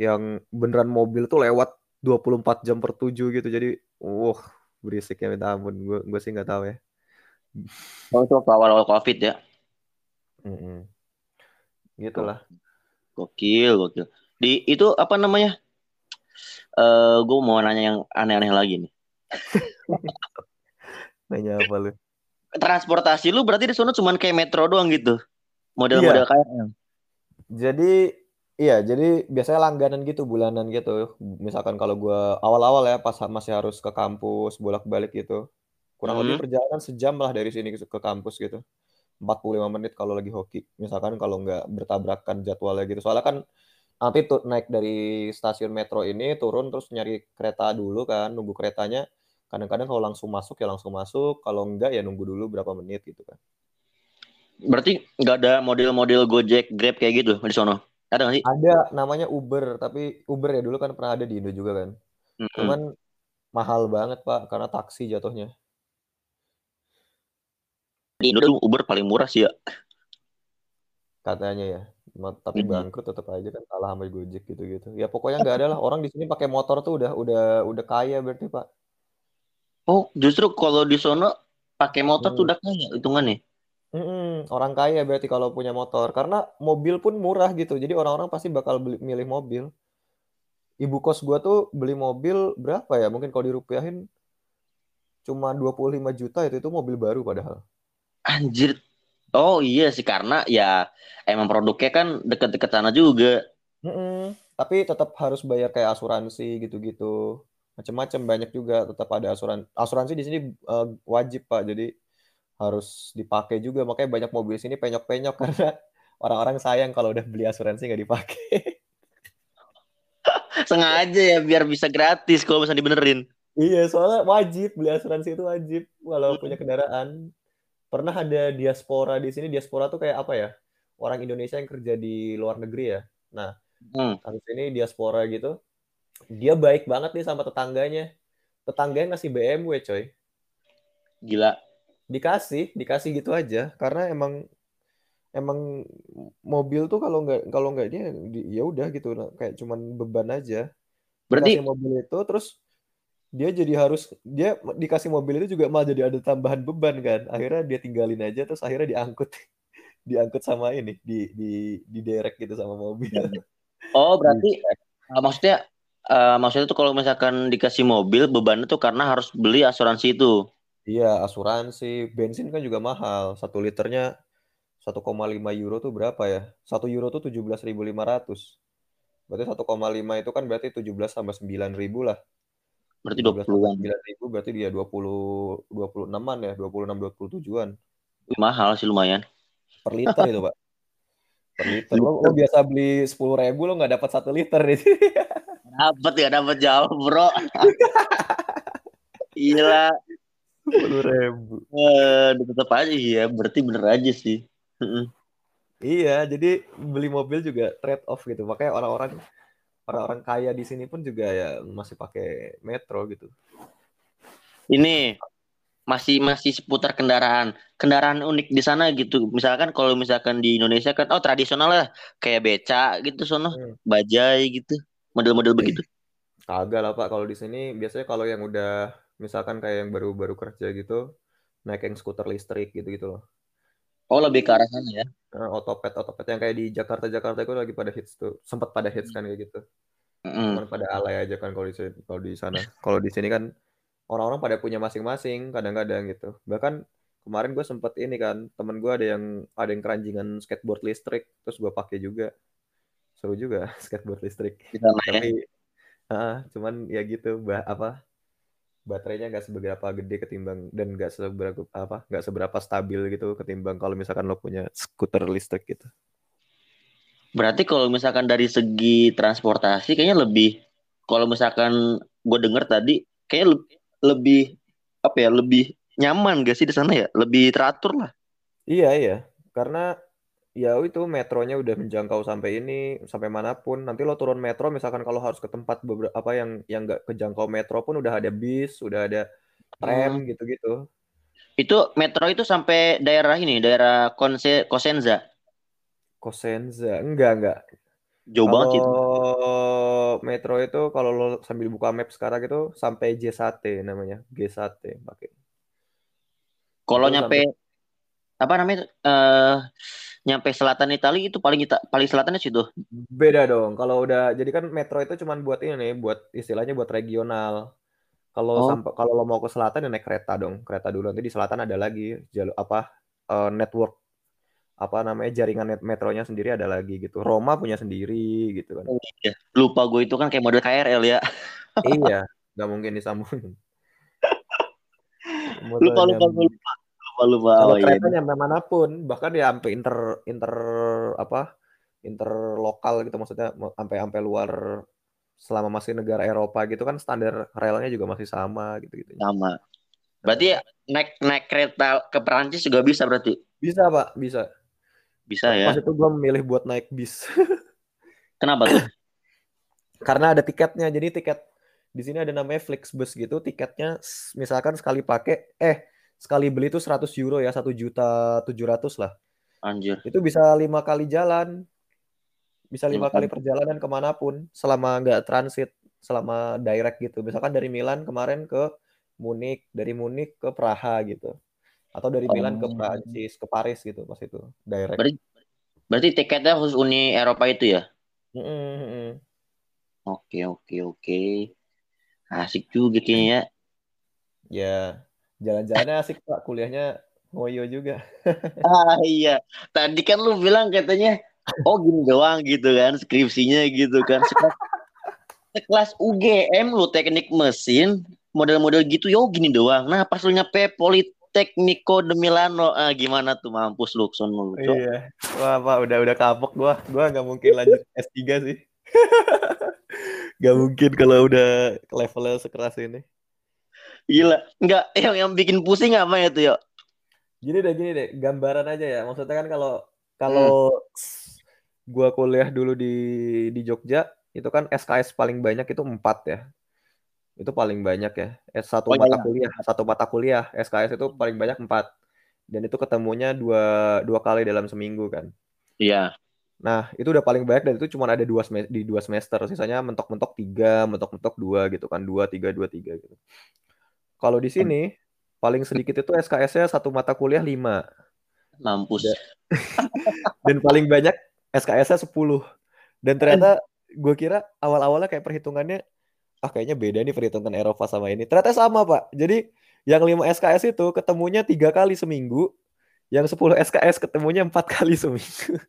yang beneran mobil tuh lewat dua puluh empat jam per tujuh gitu. Jadi uh berisik ya minta ampun. Gue gue sih nggak tahu ya. Oh, itu waktu awal-awal COVID ya. Mm-hmm. Gitulah. Gokil, gokil. Di itu apa namanya? Uh, gue mau nanya yang aneh-aneh lagi nih. Nanya apa lu? Transportasi lu berarti di sana cuma kayak metro doang gitu? Model-model iya. Kayak jadi iya, jadi biasanya langganan gitu, bulanan gitu. Misalkan kalau gue awal-awal ya pas masih harus ke kampus bolak-balik gitu, kurang mm-hmm. lebih perjalanan sejam lah dari sini ke kampus gitu, empat puluh lima menit kalau lagi hoki misalkan, kalau nggak bertabrakan jadwalnya gitu. Soalnya kan nanti tuh naik dari stasiun metro ini turun terus nyari kereta dulu kan, nunggu keretanya. Kadang-kadang kalau langsung masuk ya langsung masuk, kalau enggak ya nunggu dulu berapa menit gitu kan. Berarti nggak ada model-model Gojek, Grab kayak gitu di sono? Ada nggak sih? Ada, namanya Uber, tapi Uber ya dulu kan pernah ada di Indo juga kan. Mm-hmm. Cuman mahal banget Pak, karena taksi jatuhnya. Di Indo Uber paling murah sih ya. Katanya ya. Tapi bangkrut tetap aja kan, kalah sama Gojek gitu-gitu. Ya pokoknya nggak ada lah, orang di sini pakai motor tuh udah udah udah kaya berarti Pak. Oh justru kalau di sono pakai motor hmm. tuh udah kaya hitungannya. Mm-mm, orang kaya berarti kalau punya motor, karena mobil pun murah gitu. Jadi orang-orang pasti bakal beli, milih mobil. Ibu kos gua tuh beli mobil berapa ya? Mungkin kalau dirupiahin cuma dua puluh lima juta, itu itu mobil baru padahal. Anjir. Oh iya sih, karena ya emang produknya kan deket-deket sana juga. Mm-mm. Tapi tetap harus bayar kayak asuransi gitu-gitu, macam-macam banyak juga. Tetap ada asuransi. Asuransi di sini uh, wajib Pak, jadi harus dipakai juga. Makanya banyak mobil di sini penyok-penyok karena orang-orang sayang kalau udah beli asuransi nggak dipakai. Sengaja ya biar bisa gratis kalau misalnya dibenerin. Iya soalnya wajib beli asuransi, itu wajib walau punya kendaraan. Pernah ada diaspora di sini. Diaspora tuh kayak apa ya? Orang Indonesia yang kerja di luar negeri ya. Nah, habis hmm. ini diaspora gitu. Dia baik banget nih sama tetangganya. Tetangganya ngasih B M W, coy. Gila. Dikasih, dikasih gitu aja. Karena emang emang mobil tuh kalau nggak kalau nggak dia ya udah gitu, kayak cuman beban aja. Berarti dikasih mobil itu terus dia jadi harus, dia dikasih mobil itu juga malah jadi ada tambahan beban kan. Akhirnya dia tinggalin aja, terus akhirnya diangkut. Diangkut sama ini, di di di derek gitu sama mobil. Oh, berarti uh, maksudnya uh, maksudnya tuh kalau misalkan dikasih mobil, bebannya tuh karena harus beli asuransi itu. Iya, asuransi. Bensin kan juga mahal. Satu liternya satu koma lima euro tuh berapa ya? satu euro tuh tujuh belas ribu lima ratus. Berarti satu koma lima itu kan berarti tujuh belas sampai sembilan ribu lah. Berarti dua puluh sembilan ribu, berarti dia dua puluh dua puluh enaman ya, dua puluh enam dua puluh tujuh-an. Mahal sih lumayan. Per liter itu, Pak. Per liter. Lo, lo biasa beli sepuluh ribu lo enggak dapat satu liter di sini. Dapat ya, dapat jauh, Bro. Gila. sepuluh ribu. Eh, tetap aja ya, berarti bener aja sih. Iya, jadi beli mobil juga trade off gitu. Makanya orang-orang Orang-orang kaya di sini pun juga ya masih pakai metro gitu. Ini masih masih seputar kendaraan. Kendaraan unik di sana gitu. Misalkan kalau misalkan di Indonesia kan oh tradisional lah, kayak becak gitu sono, hmm. bajai gitu, model-model begitu. Kagak lah Pak, kalau di sini biasanya kalau yang udah misalkan kayak yang baru-baru kerja gitu, naik yang skuter listrik gitu-gitu loh. Oh lebih ke arah sana ya? Otopet-otopet yang kayak di Jakarta-Jakarta itu lagi pada hits tuh, sempat pada hits kan kayak gitu. Mm. Cuman pada alay aja kan kalau di kalau di sana. Kalau di sini kan orang-orang pada punya masing-masing kadang-kadang gitu. Bahkan kemarin gue sempat ini kan, temen gue ada yang ada yang keranjingan skateboard listrik, terus gue pakai juga. Seru juga skateboard listrik. Bisa, tapi ya? Uh, cuman ya gitu, bah apa? Baterainya nggak seberapa gede ketimbang dan nggak seberapa apa nggak seberapa stabil gitu ketimbang kalau misalkan lo punya skuter listrik gitu. Berarti kalau misalkan dari segi transportasi kayaknya lebih, kalau misalkan gue dengar tadi kayaknya lebih, lebih apa ya lebih nyaman gak sih di sana ya, lebih teratur lah. Iya iya karena ya itu metronya udah menjangkau sampai ini sampai manapun. Nanti lo turun metro misalkan kalau harus ke tempat beberapa apa yang yang nggak kejangkau metro pun udah ada bis, udah ada tram hmm. gitu-gitu. Itu metro itu sampai daerah ini, daerah Konse, Cosenza. Cosenza enggak enggak. Jauh banget itu. Metro itu kalau lo sambil buka map sekarang itu sampai Gesate namanya, Gesate pakai. Kalau nyampe apa namanya uh, nyampe selatan Italia itu paling kita, paling selatannya situ. Beda dong. Kalau udah jadi kan metro itu cuma buat ini nih, buat istilahnya buat regional. Kalau oh. sampai kalau lo mau ke selatan ya naik kereta dong, kereta dulu. Nanti di selatan ada lagi jalur apa uh, network apa namanya jaringan net metronya sendiri ada lagi gitu. Roma punya sendiri gitu kan. Oh, iya. Lupa gue itu kan kayak model K R L ya. Iya, nggak mungkin disambungin. Lupa lupa lupa. Kalau oh, kereta iya. nyampe manapun, bahkan ya sampai inter inter apa interlokal gitu, maksudnya sampai sampai luar selama masih negara Eropa gitu kan standar relnya juga masih sama gitu gitu. Sama. Berarti naik naik kereta ke Perancis juga bisa berarti? Bisa pak, bisa. Bisa ya. Pas itu gue memilih buat naik bis. Kenapa tuh? Karena ada tiketnya, jadi tiket di sini ada namanya Flixbus gitu, tiketnya misalkan sekali pakai eh sekali beli itu seratus euro ya, satu juta tujuh ratus lah. Anjir. Itu bisa lima kali jalan. Bisa lima kali perjalanan kemanapun selama nggak transit, selama direct gitu. Misalkan dari Milan kemarin ke Munich, dari Munich ke Praha gitu. Atau dari oh. Milan ke Prancis, ke Paris gitu pas itu, direct. Berarti, berarti tiketnya khusus Uni Eropa itu ya? Mm-hmm. Oke, oke, oke. Asik juga kayaknya. Ya. Yeah. Jalan-jalannya asik pak, kuliahnya ngoyo juga. Ah iya, tadi kan lu bilang katanya, oh gini doang gitu kan, skripsinya gitu kan. Sekelas, sekelas U G M lu teknik mesin, model-model gitu, yo gini doang. Nah pas lu nyampe Politecnico di Milano, ah, gimana tuh mampus lu keson lu. Iya, wah pak udah udah kapok gua, gua nggak mungkin lanjut S tiga sih. Gak mungkin kalau udah levelnya sekeras ini. Gila, enggak yang yang bikin pusing apa ya tuh, yuk? Gini deh, gini deh, gambaran aja ya. Maksudnya kan kalau kalau hmm. gua kuliah dulu di di Jogja, itu kan S K S paling banyak itu empat ya. Itu paling banyak ya. Satu oh, mata iya. kuliah, satu mata kuliah S K S itu paling banyak empat. Dan itu ketemunya dua dua kali dalam seminggu kan. Iya. Nah, itu udah paling banyak dan itu cuma ada dua semester, di dua semester. Sisanya mentok-mentok tiga, mentok-mentok dua gitu kan. Dua, tiga, dua, tiga gitu. Kalau di sini paling sedikit itu S K S-nya satu mata kuliah lima. Mampus. Dan paling banyak S K S-nya sepuluh. Dan ternyata gue kira awal-awalnya kayak perhitungannya, ah kayaknya beda nih perhitungan Eropa sama ini. Ternyata sama pak. Jadi yang lima S K S itu ketemunya tiga kali seminggu, yang sepuluh S K S ketemunya empat kali seminggu.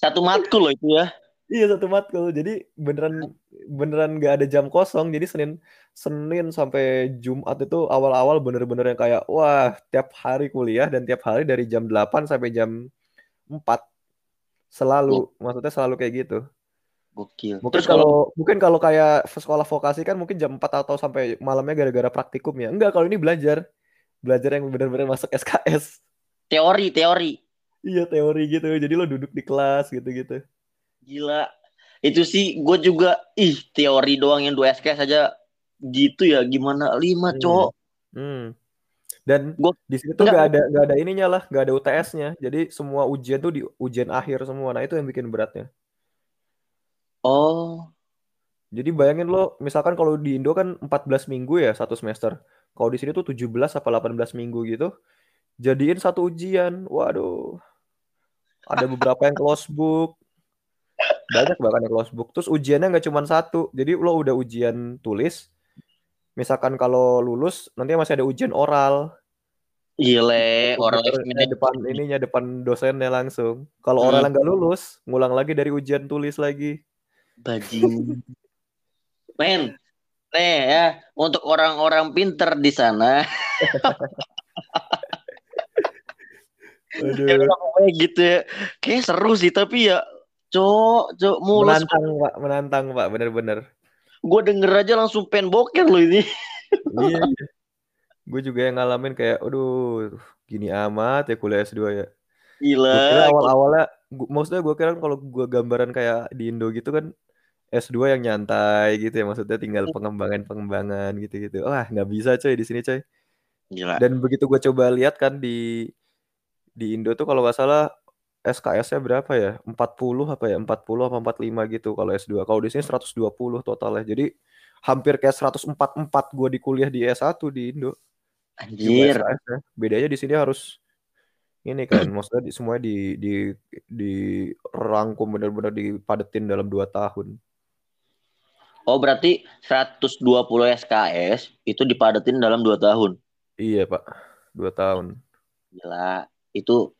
Satu matkul loh itu ya. Iya satu matkul, jadi beneran beneran nggak ada jam kosong. Jadi Senin Senin sampai Jumat itu awal-awal bener-bener yang kayak wah tiap hari kuliah dan tiap hari dari jam delapan sampai jam empat selalu, ya. Maksudnya selalu kayak gitu. Gokil. Mungkin terus kalau mungkin kalau kayak sekolah vokasi kan mungkin jam empat atau sampai malamnya gara-gara praktikum ya. Enggak, kalau ini belajar belajar yang bener-bener masuk S K S. Teori teori. Iya teori gitu, jadi lo duduk di kelas gitu-gitu. Gila, itu sih gue juga, ih teori doang yang dua S K S aja gitu ya, gimana lima cowok. Hmm. Hmm. Dan gua, di sini tuh nggak ada nggak ada ininya lah, nggak ada U T S-nya, jadi semua ujian tuh di ujian akhir semua, nah itu yang bikin beratnya. Oh. Jadi bayangin lo, misalkan kalau di Indo kan empat belas minggu ya satu semester, kalau di sini tuh tujuh belas apa delapan belas minggu gitu, jadiin satu ujian, waduh. Ada beberapa yang close book. Banyak bahkan yang close book. Terus ujiannya nggak cuma satu. Jadi lo udah ujian tulis. Misalkan kalau lulus nanti masih ada ujian oral. Gile, oral depan ininya depan dosennya langsung. Kalau hmm. oral nggak lulus, ngulang lagi dari ujian tulis lagi. Bajing. Men, nih ya untuk orang-orang pinter di sana. Kayak gitu ya. Kayak seru sih tapi ya Cok, cok, mulus. Menantang pak, menantang pak, bener-bener. Gue denger aja langsung pengen boker loh ini. Iya, gue juga yang ngalamin kayak, aduh, gini amat ya kuliah S dua ya. Gila. Gua kira awal-awalnya, gua, maksudnya gue kira kalau gue gambaran kayak di Indo gitu kan, S dua yang nyantai gitu ya, maksudnya tinggal pengembangan-pengembangan gitu-gitu. Wah, nggak bisa coy di sini coy. Gila. Dan begitu gue coba lihat kan di di Indo tuh kalau nggak salah, S K S-nya berapa ya? empat puluh apa ya? empat puluh apa empat puluh lima gitu kalau S dua. Kalau di sini seratus dua puluh totalnya. Jadi hampir kayak seratus empat puluh empat gue di kuliah di S satu di Indo. Anjir. U S A S, ya. Bedanya di sini harus ini kan, maksudnya di, semuanya di di di rangkum benar-benar dipadetin dalam dua tahun. Oh, berarti seratus dua puluh S K S itu dipadetin dalam dua tahun. Iya, Pak. dua tahun. Gila, itu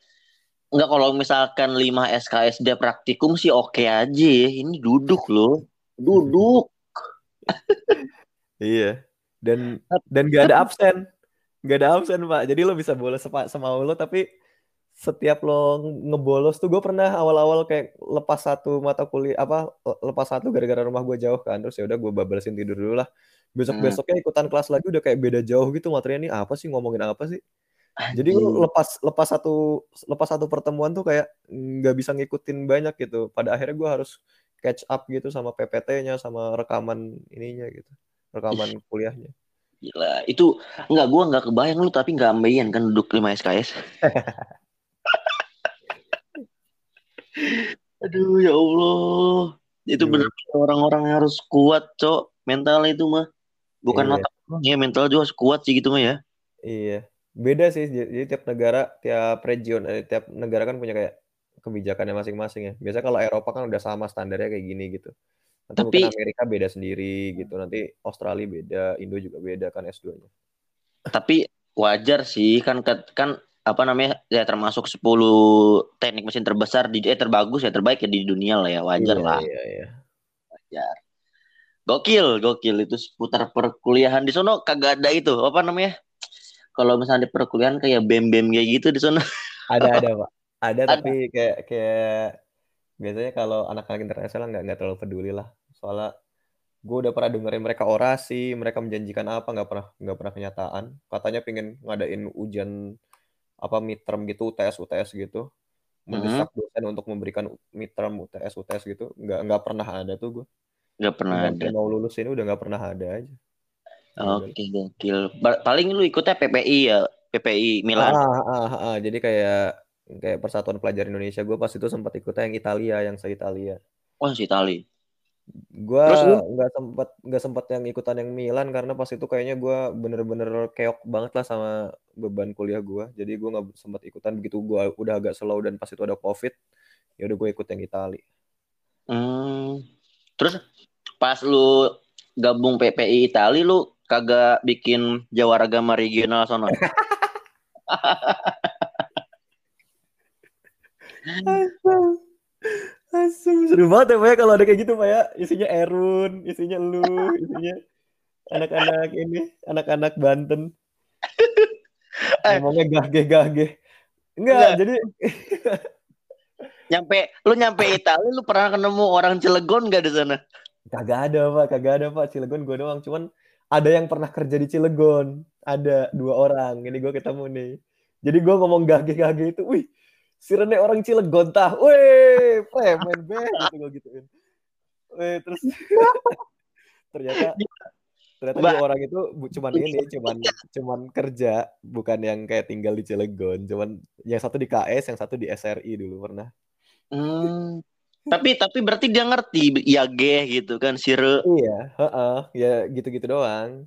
enggak, kalau misalkan lima S K S dia praktikum sih oke aja. Ini duduk loh. Duduk. Iya. Dan dan enggak ada absen. Enggak ada absen, Pak. Jadi lo bisa bolos semau lo, tapi setiap lo ngebolos tuh, gue pernah awal-awal kayak lepas satu mata kuliah, apa lepas satu gara-gara rumah gue jauh kan, terus ya udah gue bablasin tidur dulu lah, besok-besoknya ikutan kelas lagi udah kayak beda jauh gitu materinya, nih apa sih ngomongin apa sih. Jadi gue lepas lepas satu lepas satu pertemuan tuh kayak nggak bisa ngikutin banyak gitu, pada akhirnya gue harus catch up gitu sama P P T-nya, sama rekaman ininya gitu, rekaman kuliahnya. Gila, itu nggak, gue nggak kebayang lu tapi nggak ambeien kan duduk lima S K S. Aduh ya Allah, itu benar orang-orang yang harus kuat, Cok. Mental itu mah bukan otak, ya mental juga harus kuat sih gitu mah ya. Iya, beda sih. Jadi tiap negara, tiap region, eh, tiap negara kan punya kayak kebijakannya masing-masing ya. Biasanya kalau Eropa kan udah sama standarnya kayak gini gitu. Nanti tapi Amerika beda sendiri gitu. Nanti Australia beda, Indo juga beda kan S dua-nya. Tapi wajar sih kan kan apa namanya ya, termasuk sepuluh teknik mesin terbesar di eh terbagus ya terbaik ya di dunia lah ya, wajar iya, lah iya, iya. Wajar. Gokil gokil itu seputar perkuliahan di sono. Kagak ada itu apa namanya, kalau misalnya di perkuliahan kayak bem bem kayak gitu di sono ada ada Pak ada, ada. Tapi kayak kayak biasanya kalau anak-anak internasional nggak nggak terlalu peduli lah, soalnya gue udah pernah dengerin mereka orasi, mereka menjanjikan apa nggak pernah nggak pernah kenyataan. Katanya pengen ngadain ujian apa midterm gitu, U T S U T S gitu, mendesak mm-hmm. dosen untuk memberikan midterm U T S U T S gitu, nggak nggak pernah ada tuh gue. Nggak pernah gak ada. Mau lulus ini udah nggak pernah ada aja. Oke, okay, gokil. Paling lu ikutnya P P I ya, P P I Milan. Ah, ah, ah. Jadi kayak kayak Persatuan Pelajar Indonesia, gue pas itu sempat ikutnya yang Italia, yang se Italia. Oh, se Italia. Gue nggak sempat nggak sempat yang ikutan yang Milan karena pas itu kayaknya gue bener-bener keok banget lah sama beban kuliah gue, jadi gue nggak sempat ikutan. Begitu gue udah agak slow dan pas itu ada COVID, ya udah gue ikut yang Itali. Hmm. Terus pas lu gabung P P I Itali, lu kagak bikin Jawaragama regional sono? Asum, seru banget ya Pak ya kalau ada kayak gitu Pak ya. Isinya Erun, isinya lu, isinya anak-anak ini, anak-anak Banten. Ngomongnya gah-gah-gah. Enggak, Nggak. Jadi nyampe lu nyampe Italia, lu pernah ketemu orang Cilegon enggak di sana? Kagak ada, Pak. Kagak ada, Pak. Cilegon gue doang, cuman ada yang pernah kerja di Cilegon. Ada dua orang. Ini gue ketemu nih. Jadi gue ngomong gah-gah-gah itu, wih, si Rene orang Cilegon tah. Weh, preman banget gitu gue gituin. Weh, terus ternyata ternyata dua orang itu cuman ini cuman cuman kerja, bukan yang kayak tinggal di Cilegon, cuman yang satu di K S, yang satu di S R I dulu pernah. Hmm, tapi tapi berarti dia ngerti ya geh gitu kan sire. Iya, heeh, ya gitu-gitu doang.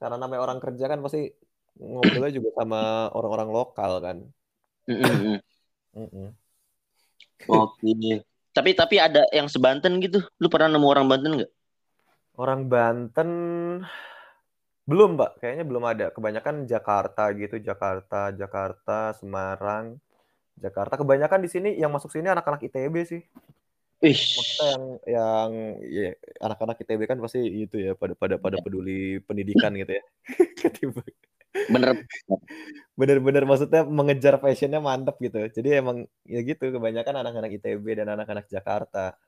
Karena namanya orang kerja kan pasti ngobrolnya juga sama orang-orang lokal kan. Heeh. Heeh. Oke. Tapi tapi ada yang se-Banten gitu. Lu pernah nemu orang Banten enggak? Orang Banten belum, Pak. Kayaknya belum ada. Kebanyakan Jakarta gitu, Jakarta, Jakarta, Semarang, Jakarta. Kebanyakan di sini yang masuk sini anak-anak I T B sih. Ih, maksudnya yang yang ya, anak-anak I T B kan pasti gitu ya, pada pada pada peduli pendidikan gitu ya. Ketimbang bener bener-bener maksudnya mengejar fashionnya mantep gitu, jadi emang ya gitu kebanyakan anak-anak I T B dan anak-anak Jakarta.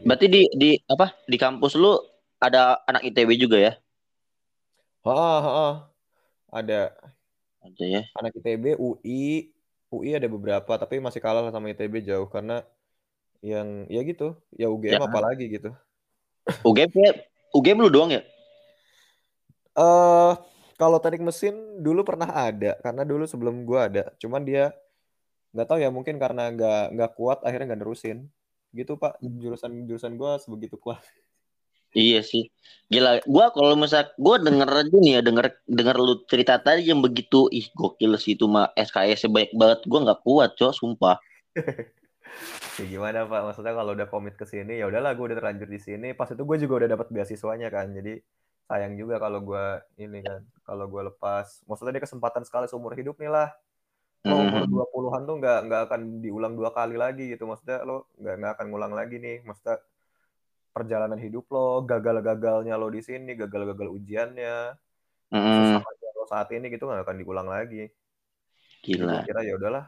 Berarti di di apa di kampus lu ada anak I T B juga ya? Oh, oh, oh. ada ada ya anak I T B. U I U I ada beberapa tapi masih kalah sama I T B jauh karena yang ya gitu ya U G M ya. Apalagi gitu U G M U G M lu doang ya? Eh uh, Kalau teknik mesin dulu pernah ada, karena dulu sebelum gue ada. Cuman dia nggak tahu ya, mungkin karena nggak nggak kuat, akhirnya nggak nerusin. Gitu Pak, jurusan jurusan gue sebegitu kuat. Iya sih. Gila, gue kalau misal gue denger aja nih ya, denger denger lu cerita tadi yang begitu, ih gokil sih itu mah S K S-nya baik banget, gue nggak kuat coy, sumpah. Ya gimana Pak, maksudnya kalau udah komit ke sini ya udahlah, gue udah terlanjur di sini. Pas itu gue juga udah dapat beasiswanya kan, jadi sayang juga kalau gue ini kan, kalau gue lepas. Maksudnya dia kesempatan sekali seumur hidup nih lah. Lo umur dua puluhan tuh nggak nggak akan diulang dua kali lagi gitu, maksudnya lo nggak nggak akan ngulang lagi nih, maksudnya perjalanan hidup lo, gagal-gagalnya lo di sini, gagal-gagal ujiannya, mm. susah lo saat ini gitu nggak akan diulang lagi. Gila. Kira ya udahlah,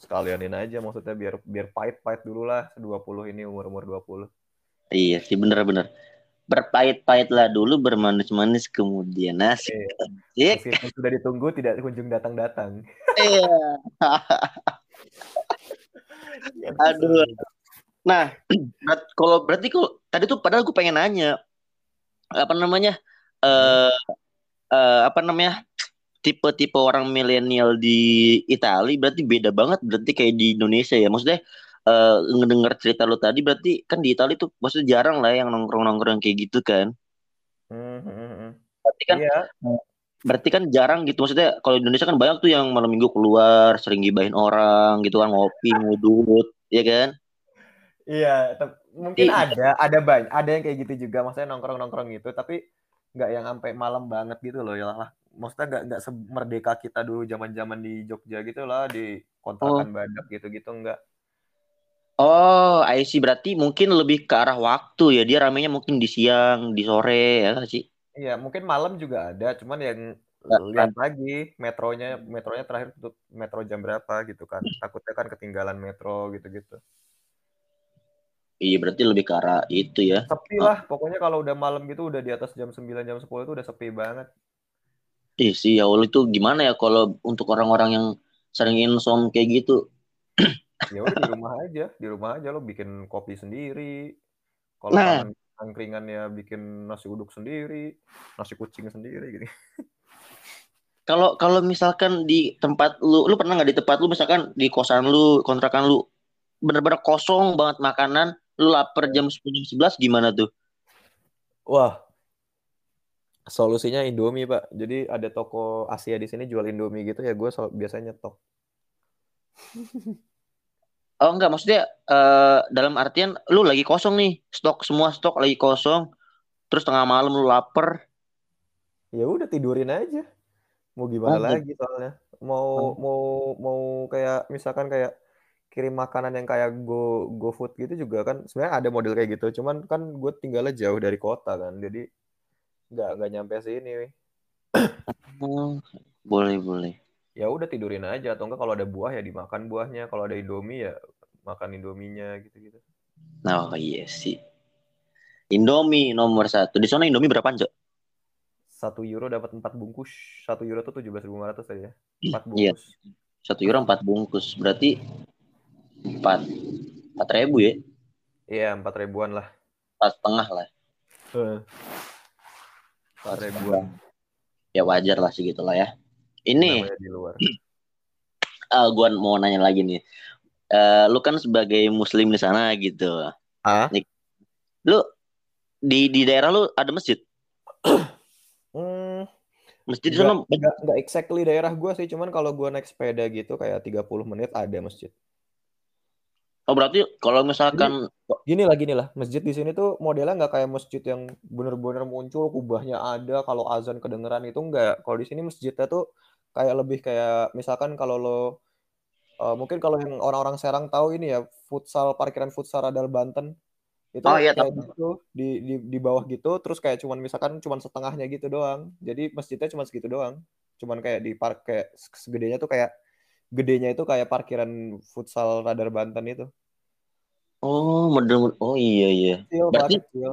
sekalianin aja maksudnya biar biar pahit-pahit dulu lah dua puluh ini, umur-umur dua puluh. Iya sih, bener-bener. Berpahit-pahit lah dulu, bermanis-manis kemudian nasi. Iya. Meskipun sudah ditunggu tidak kunjung datang-datang. Iya. Aduh. Nah, kalau berarti kalau tadi tuh padahal gue pengen nanya apa namanya eh hmm. uh, apa namanya tipe-tipe orang milenial di Italia berarti beda banget berarti kayak di Indonesia ya. Maksudnya uh, ngedengar cerita lo tadi berarti kan di Italia tuh maksudnya jarang lah yang nongkrong-nongkrong kayak gitu kan. Hmm, hmm, hmm. Berarti kan yeah. berarti kan jarang gitu, maksudnya kalau di Indonesia kan banyak tuh yang malam minggu keluar, sering gibahin orang gitu kan, ngopi, ngudut, ya kan? Iya, te- mungkin iya. ada, ada banyak, ada yang kayak gitu juga, maksudnya nongkrong-nongkrong gitu, tapi nggak yang sampai malam banget gitu loh, ya lah, maksudnya nggak nggak semerdeka kita dulu zaman-zaman di Jogja gitu lah, di kontrakan oh. badak gitu-gitu nggak. Oh, I see, berarti mungkin lebih ke arah waktu ya, dia ramenya mungkin di siang, di sore ya sih. Iya, mungkin malam juga ada, cuman yang lihat lagi metronya, metronya terakhir tutup metro jam berapa gitu kan, takutnya kan ketinggalan metro gitu-gitu. Iya, berarti lebih ke arah itu ya. Sepi lah, ah. pokoknya kalau udah malam gitu udah di atas jam sembilan, jam sepuluh itu udah sepi banget. Ih sih, ya Allah, itu gimana ya kalau untuk orang-orang yang sering insom kayak gitu? Ya udah di rumah aja, di rumah aja lo bikin kopi sendiri. Kalau nah. angkringannya bikin nasi uduk sendiri, nasi kucing sendiri gitu. Kalau kalau misalkan di tempat lu, lu pernah nggak di tempat lu misalkan di kosan lu, kontrakan lu bener-bener kosong banget makanan? Lu lapar jam sepuluh sebelas gimana tuh? Wah, solusinya Indomie Pak. Jadi ada toko Asia di sini jual Indomie gitu ya, gue so- biasanya nyetok. Oh enggak, maksudnya uh, dalam artian lu lagi kosong nih, stok semua stok lagi kosong, terus tengah malam lu lapar. Ya udah tidurin aja. Mau gimana Aduh. lagi soalnya? Mau Aduh. mau mau kayak misalkan kayak kirim makanan yang kayak go GoFood gitu juga kan sebenarnya ada model kayak gitu, cuman kan gue tinggalnya jauh dari kota kan, jadi nggak nggak nyampe sini. Boleh boleh. Ya udah tidurin aja, atau enggak kalau ada buah ya dimakan buahnya, kalau ada Indomie ya makan Indominya gitu-gitu. Nah oh, iya sih. Indomie nomor satu di sana. Indomie berapa Cok? Satu euro dapat empat bungkus. Satu euro tuh tujuh belas ribu lima ratus aja. Empat bungkus. Iya. Satu euro empat bungkus berarti empat empat ribu ya? Iya, empat ribuan lah. Empat setengah lah. Empat ribuan. Ya wajar lah sih gitulah ya. Ini di luar. Uh, gua mau nanya lagi nih. Uh, lu kan sebagai muslim di sana gitu. Ah? Lu di di daerah lu ada masjid? Hmm. Masjid di sana enggak enggak exactly daerah gua sih, cuman kalau gua naik sepeda gitu kayak tiga puluh menit ada masjid. Oh berarti kalau misalkan gini lah gini lah masjid di sini tuh modelnya nggak kayak masjid yang benar-benar muncul kubahnya ada, kalau azan kedengeran itu nggak. Kalau di sini masjidnya tuh kayak lebih kayak misalkan kalau lo uh, mungkin kalau yang orang-orang Serang tahu ini ya, futsal, parkiran futsal Radal Banten itu oh, iya, kayak tak. gitu di, di di bawah gitu, terus kayak cuman misalkan cuman setengahnya gitu doang, jadi masjidnya cuman segitu doang, cuman kayak di park kayak segedenya tuh kayak gedenya itu kayak parkiran futsal Radar Banten itu. Oh, mudah-mudahan. Oh iya iya. Kecil, berarti kecil.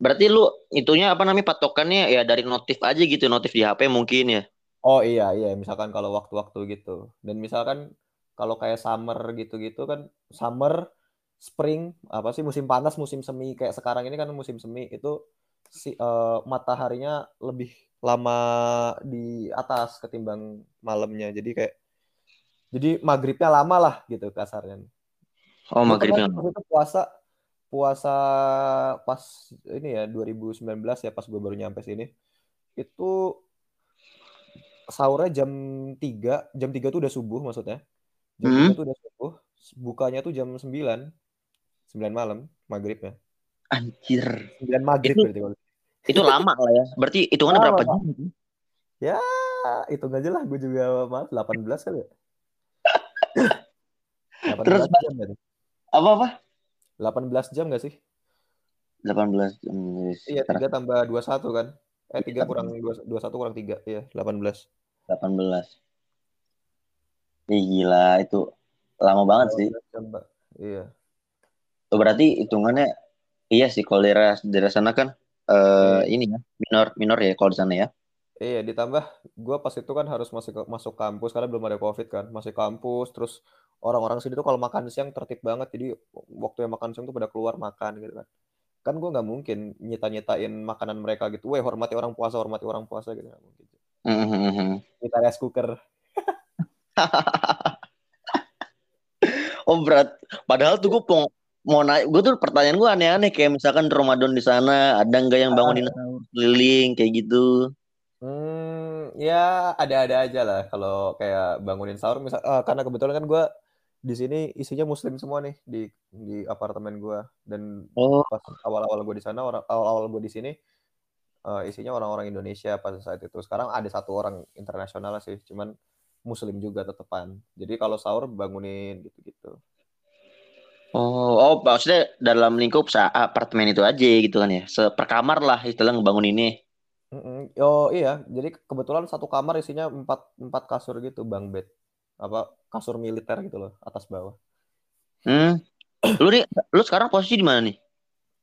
Berarti lu itunya apa namanya patokannya ya dari notif aja gitu, notif di H P mungkin ya. Oh iya iya, misalkan kalau waktu-waktu gitu. Dan misalkan kalau kayak summer gitu-gitu kan, summer, spring, apa sih musim panas, musim semi kayak sekarang ini kan musim semi itu si uh, mataharinya lebih lama di atas ketimbang malamnya. Jadi kayak Jadi maghribnya lama lah gitu kasarnya. Oh maghribnya lama. Itu puasa puasa pas ini ya dua ribu sembilan belas ya, pas gue baru nyampe sini, itu sahurnya jam tiga, jam tiga tuh udah subuh maksudnya. Jam hmm? tiga tuh udah subuh, bukanya tuh jam sembilan. sembilan malam, maghribnya. Anjir. sembilan maghrib itu, berarti. Itu lama lah ya. Berarti hitungannya berapa jam? Ya, hitung aja lah. Gue juga maaf, delapan belas kali ya. Terus jam, apa-apa? delapan belas jam gak sih? delapan belas jam. Iya, tiga tambah dua puluh satu kan? Eh, tiga kurang dua puluh satu kurang tiga. Iya, delapan belas. delapan belas. Ih, gila. Itu lama banget sih. Jam, iya. Oh, berarti hitungannya, iya sih kalau daerah, daerah sana kan uh, yeah. ini ya, minor minor ya kalau di sana ya. Iya, ditambah gue pas itu kan harus masih masuk kampus karena belum ada COVID kan, masih kampus. Terus orang-orang sini tuh kalau makan siang tertib banget, jadi waktu yang makan siang tuh pada keluar makan gitu kan. Kan gue nggak mungkin nyita-nyitain makanan mereka gitu. Weh, hormati orang puasa, hormati orang puasa gitu, nggak mungkin. Mm-hmm. Kita rice cooker. Oh berat. Padahal tuh gue peng- mau naik, gue tuh pertanyaan gue aneh-aneh kayak misalkan Ramadan di sana ada nggak yang bangunin sahur keliling kayak gitu? Hmm, ya ada-ada aja lah kalau kayak bangunin sahur misal, ah, karena kebetulan kan gue di sini isinya Muslim semua nih di di apartemen gue dan oh. pas awal-awal gue di sana orang awal-awal gue di sini uh, isinya orang-orang Indonesia pada saat itu. Sekarang ada satu orang internasional sih, cuman Muslim juga tetepan. Jadi kalau sahur bangunin gitu-gitu. Oh, oh, maksudnya dalam lingkup apartemen itu aja gitu kan ya, seperkamar lah istilah ngebangun ini. Oh iya, jadi kebetulan satu kamar isinya empat empat kasur gitu, bang bed, apa kasur militer gitu loh, atas bawah. Hmm, lu nih, lu sekarang posisi di mana nih?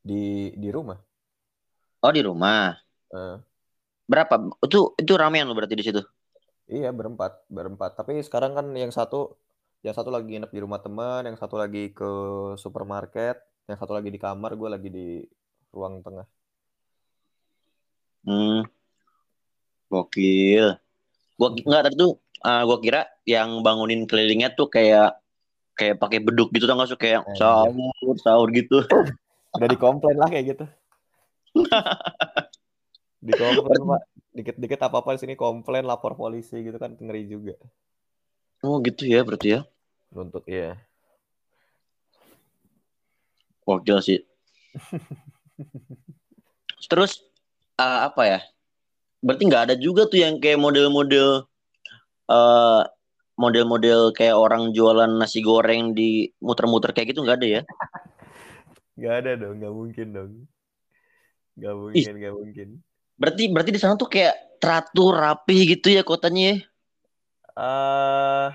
Di di rumah. Oh di rumah. Uh. Berapa? Itu itu ramean lo berarti di situ? Iya berempat berempat, tapi sekarang kan yang satu. Yang satu lagi nginep di rumah teman, yang satu lagi ke supermarket, yang satu lagi di kamar, gue lagi di ruang tengah. Hmm, gokil. Gua nggak tadi tuh, uh, gue kira yang bangunin kelilingnya tuh kayak kayak pakai beduk gitu, tau nggak sih kayak eh, sahur sahur gitu. Udah dikomplain lah kayak gitu. Dikomplain pak, dikit-dikit apa-apa di sini komplain, lapor polisi gitu kan ngeri juga. Oh gitu ya berarti ya. Nuntut ya. Gokil sih. Terus uh, apa ya? Berarti nggak ada juga tuh yang kayak model-model uh, model-model kayak orang jualan nasi goreng di muter-muter kayak gitu nggak ada ya? Nggak ada dong, nggak mungkin dong. Nggak mungkin, nggak mungkin. Berarti berarti di sana tuh kayak teratur rapi gitu ya kotanya ya? Uh,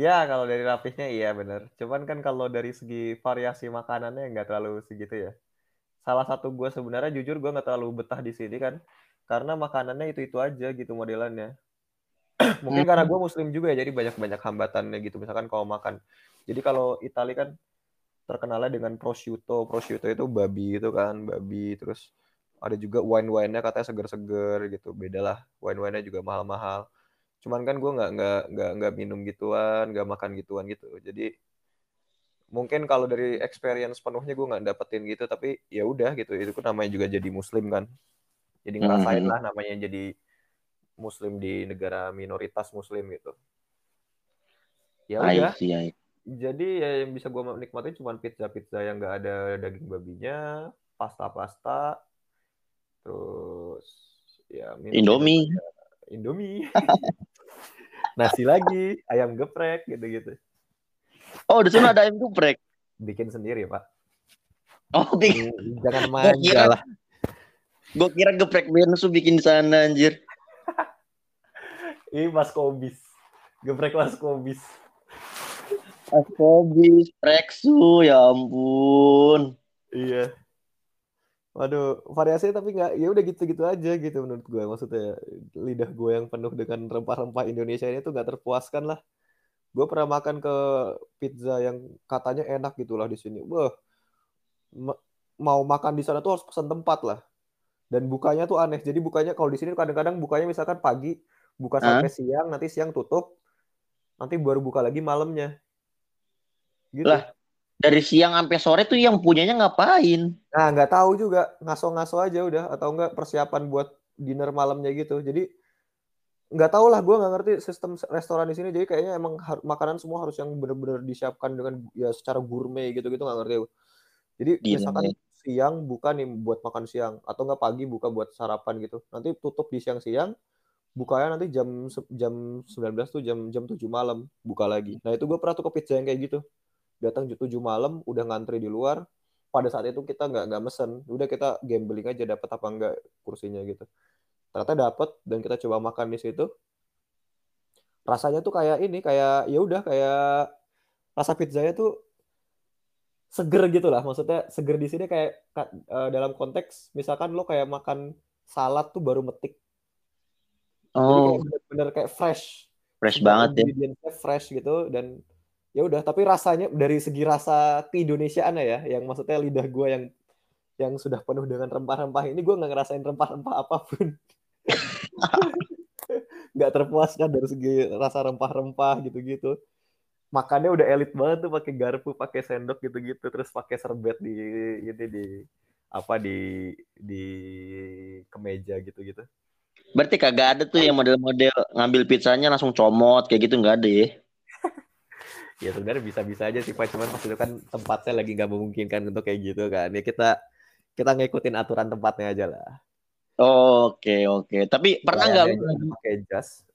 ya kalau dari rapihnya iya benar. Cuman kan kalau dari segi variasi makanannya nggak terlalu segitu ya. Salah satu gue sebenarnya jujur gue nggak terlalu betah di sini kan, karena makanannya itu itu aja gitu modelannya. Mungkin karena gue Muslim juga ya, jadi banyak banyak hambatannya gitu. Misalkan kalau makan, jadi kalau Italia kan terkenalnya dengan prosciutto, prosciutto itu babi itu kan, babi. Terus ada juga wine-winenya katanya seger-seger gitu. Beda lah, wine-winenya juga mahal-mahal. Cuman kan gue nggak nggak nggak nggak minum gituan, nggak makan gituan gitu. Jadi mungkin kalau dari experience penuhnya gue nggak dapetin gitu, tapi ya udah gitu. Itu kan namanya juga jadi Muslim kan. Jadi ngerasain lah namanya jadi Muslim di negara minoritas Muslim gitu. Ya udah. Jadi ya yang bisa gue nikmatin cuma pizza-pizza yang nggak ada daging babinya, pasta-pasta, terus ya minum Indomie. Gitu. Indomie. Nasi lagi, ayam geprek gitu-gitu. Oh, di sana ada ayam geprek. Bikin sendiri, Pak. Oh, bikin. Jangan manja lah. Gue kira geprek Bensu bikin di sana anjir. Ih, Mas Kobis. Geprek Mas Kobis. Mas Kobis, Preksu, ya ampun. Iya. Waduh, variasinya tapi nggak, ya udah gitu-gitu aja gitu menurut gue. Maksudnya lidah gue yang penuh dengan rempah-rempah Indonesia ini tuh nggak terpuaskan lah. Gue pernah makan ke pizza yang katanya enak gitulah di sini. Wah, ma- mau makan di sana tuh harus pesan tempat lah. Dan bukanya tuh aneh. Jadi bukanya kalau di sini kadang-kadang bukanya misalkan pagi buka sampai huh? siang, nanti siang tutup, nanti baru buka lagi malamnya. Gitu. Lah, Dari siang sampai sore tuh yang punyanya ngapain? Nah, nggak tahu juga, ngaso-ngaso aja udah, atau nggak persiapan buat dinner malamnya gitu. Jadi nggak tahu lah, gue nggak ngerti sistem restoran di sini. Jadi kayaknya emang har- makanan semua harus yang benar-benar disiapkan dengan ya secara gourmet gitu-gitu, nggak ngerti. Jadi Gini, misalkan ya. siang buka nih buat makan siang, atau nggak pagi buka buat sarapan gitu. Nanti tutup di siang-siang, bukanya nanti jam jam sembilan belas tuh jam jam tujuh malam buka lagi. Nah itu gue pernah tuh ke pizza yang kayak gitu. Datang tujuh malam, udah ngantri di luar. Pada saat itu kita nggak nggak mesen, udah kita gambling aja dapat apa enggak kursinya gitu. Ternyata dapat dan kita coba makan di situ. Rasanya tuh kayak ini, kayak ya udah kayak rasa pizzanya tuh seger gitu lah. Maksudnya seger di sini kayak uh, dalam konteks misalkan lo kayak makan salad tuh baru metik. Oh. Jadi kayak bener-bener kayak fresh. Fresh banget ya. Ingredients-nya fresh gitu dan ya udah, tapi rasanya dari segi rasa keindonesiaan ya, yang maksudnya lidah gue yang yang sudah penuh dengan rempah-rempah ini, gue nggak ngerasain rempah-rempah apapun, nggak terpuaskan dari segi rasa rempah-rempah gitu-gitu. Makannya udah elit banget tuh, pakai garpu, pakai sendok gitu-gitu, terus pakai serbet di ini di apa di di kemeja gitu-gitu. Berarti kagak ada tuh yang model-model ngambil pizzanya langsung comot kayak gitu, nggak ada ya? Ya sebenarnya bisa-bisa aja sih Pak, cuman pas itu kan tempatnya lagi nggak memungkinkan untuk kayak gitu kan. Ya kita kita ngikutin aturan tempatnya aja lah. Oh, oke, oke. Tapi pernah nggak lu pakai jas?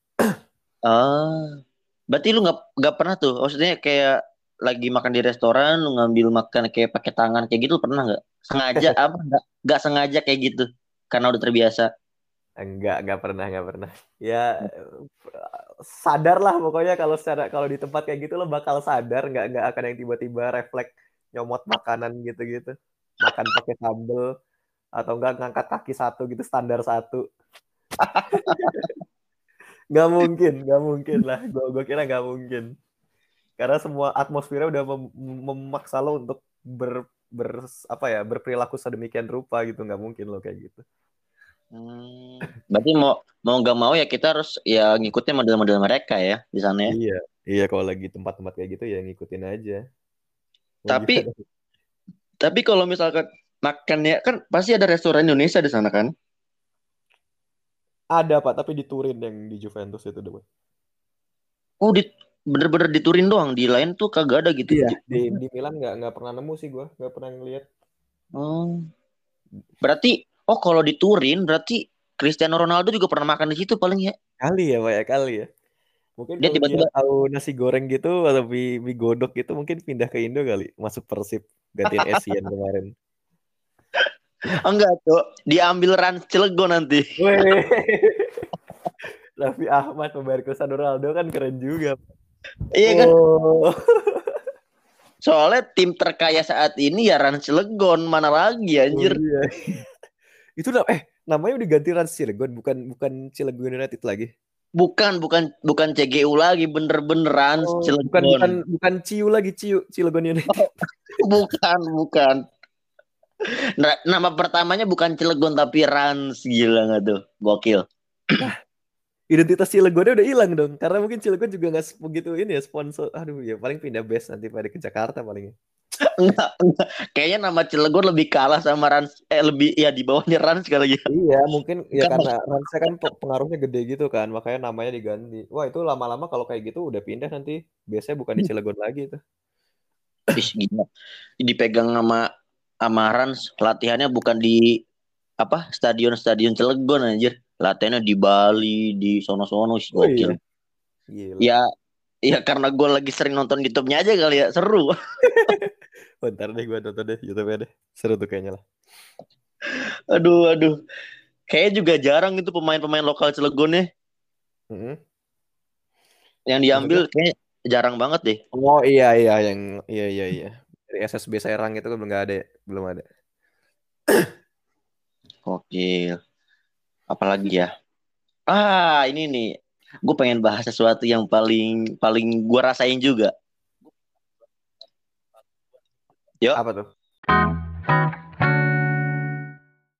Ah, berarti lu nggak nggak pernah tuh? Maksudnya kayak lagi makan di restoran, lu ngambil makan kayak pakai tangan kayak gitu, pernah nggak? Sengaja apa? Nggak nggak sengaja kayak gitu? Karena udah terbiasa. Enggak, enggak pernah, enggak pernah. Ya sadarlah pokoknya kalau secara kalau di tempat kayak gitu lo bakal sadar, enggak enggak akan yang tiba-tiba refleks nyomot makanan gitu-gitu. Makan pakai sambel atau enggak ngangkat kaki satu gitu standar satu. Enggak mungkin, enggak mungkin lah. Gua gua kira enggak mungkin. Karena semua atmosfernya udah mem- memaksa lo untuk ber, ber apa ya, berperilaku sedemikian rupa gitu, enggak mungkin lo kayak gitu. Hmm, berarti mau mau nggak mau ya kita harus ya ngikutin model-model mereka ya di sana ya. Iya, iya kalau lagi tempat-tempat kayak gitu ya ngikutin aja. Mau tapi gitu. Tapi kalau misalkan makannya kan pasti ada restoran Indonesia di sana kan? Ada Pak, tapi di Turin yang di Juventus itu doang. Oh, di bener-bener di Turin doang, di lain tuh kagak ada gitu ya. Di di Milan nggak nggak pernah nemu sih gue, nggak pernah ngeliat. Oh, berarti oh kalau di Turin berarti Cristiano Ronaldo juga pernah makan di situ paling ya? Kali ya, banyak kali ya. Mungkin dia tiba-tiba tahu nasi goreng gitu atau mie, mie godok gitu mungkin pindah ke Indo kali, masuk Persib gantiin Asian kemarin. Enggak tuh, diambil Rans Cilegon nanti. Raffi Ahmad membayar Cristiano Ronaldo kan keren juga. Iya kan? Oh. Soalnya tim terkaya saat ini ya Rans Cilegon, mana lagi anjir. Oh, iya. Itu eh namanya udah ganti Rans Cilegon, bukan bukan Cilegon United lagi. Bukan bukan bukan C G U lagi, bener-bener Rans oh, Cilegon. Bukan bukan bukan Ciu lagi, Ciu Cilegon United. Oh, bukan bukan. Nama pertamanya bukan Cilegon tapi Rans, gila nggak tuh, gokil. Nah, identitas Cilegonnya udah hilang dong, karena mungkin Cilegon juga nggak begitu ini ya sponsor. Aduh ya paling pindah base nanti pada ke Jakarta palingnya. Enggak, enggak. Kayaknya nama Cilegon lebih kalah sama Rans, eh lebih ya di bawahnya Rans kali ya. Iya, mungkin ya kan, karena Ransnya kan pengaruhnya gede gitu kan, makanya namanya diganti. Wah, itu lama-lama kalau kayak gitu udah pindah nanti. Biasanya bukan di Cilegon lagi itu. Ih, gila. Dipegang sama sama Rans, latihannya bukan di apa? Stadion-stadion Cilegon anjir. Latihannya di Bali, di sono-sono sih oh, gokil. Iya. Ya, ya karena gue lagi sering nonton YouTube-nya aja kali ya, seru. Bentar deh gue nonton deh YouTube-nya deh. Seru tuh kayaknya lah. Aduh, aduh. Kayaknya juga jarang itu pemain-pemain lokal Cilegon ya. Mm-hmm. Yang diambil kayaknya jarang banget deh. Oh iya, iya. Yang, iya, iya, iya. Dari S S B Serang itu belum gak ada ya? Belum ada. Oke. Apalagi ya? Ah, ini nih. Gue pengen bahas sesuatu yang paling paling gue rasain juga. Yo. Apa tuh?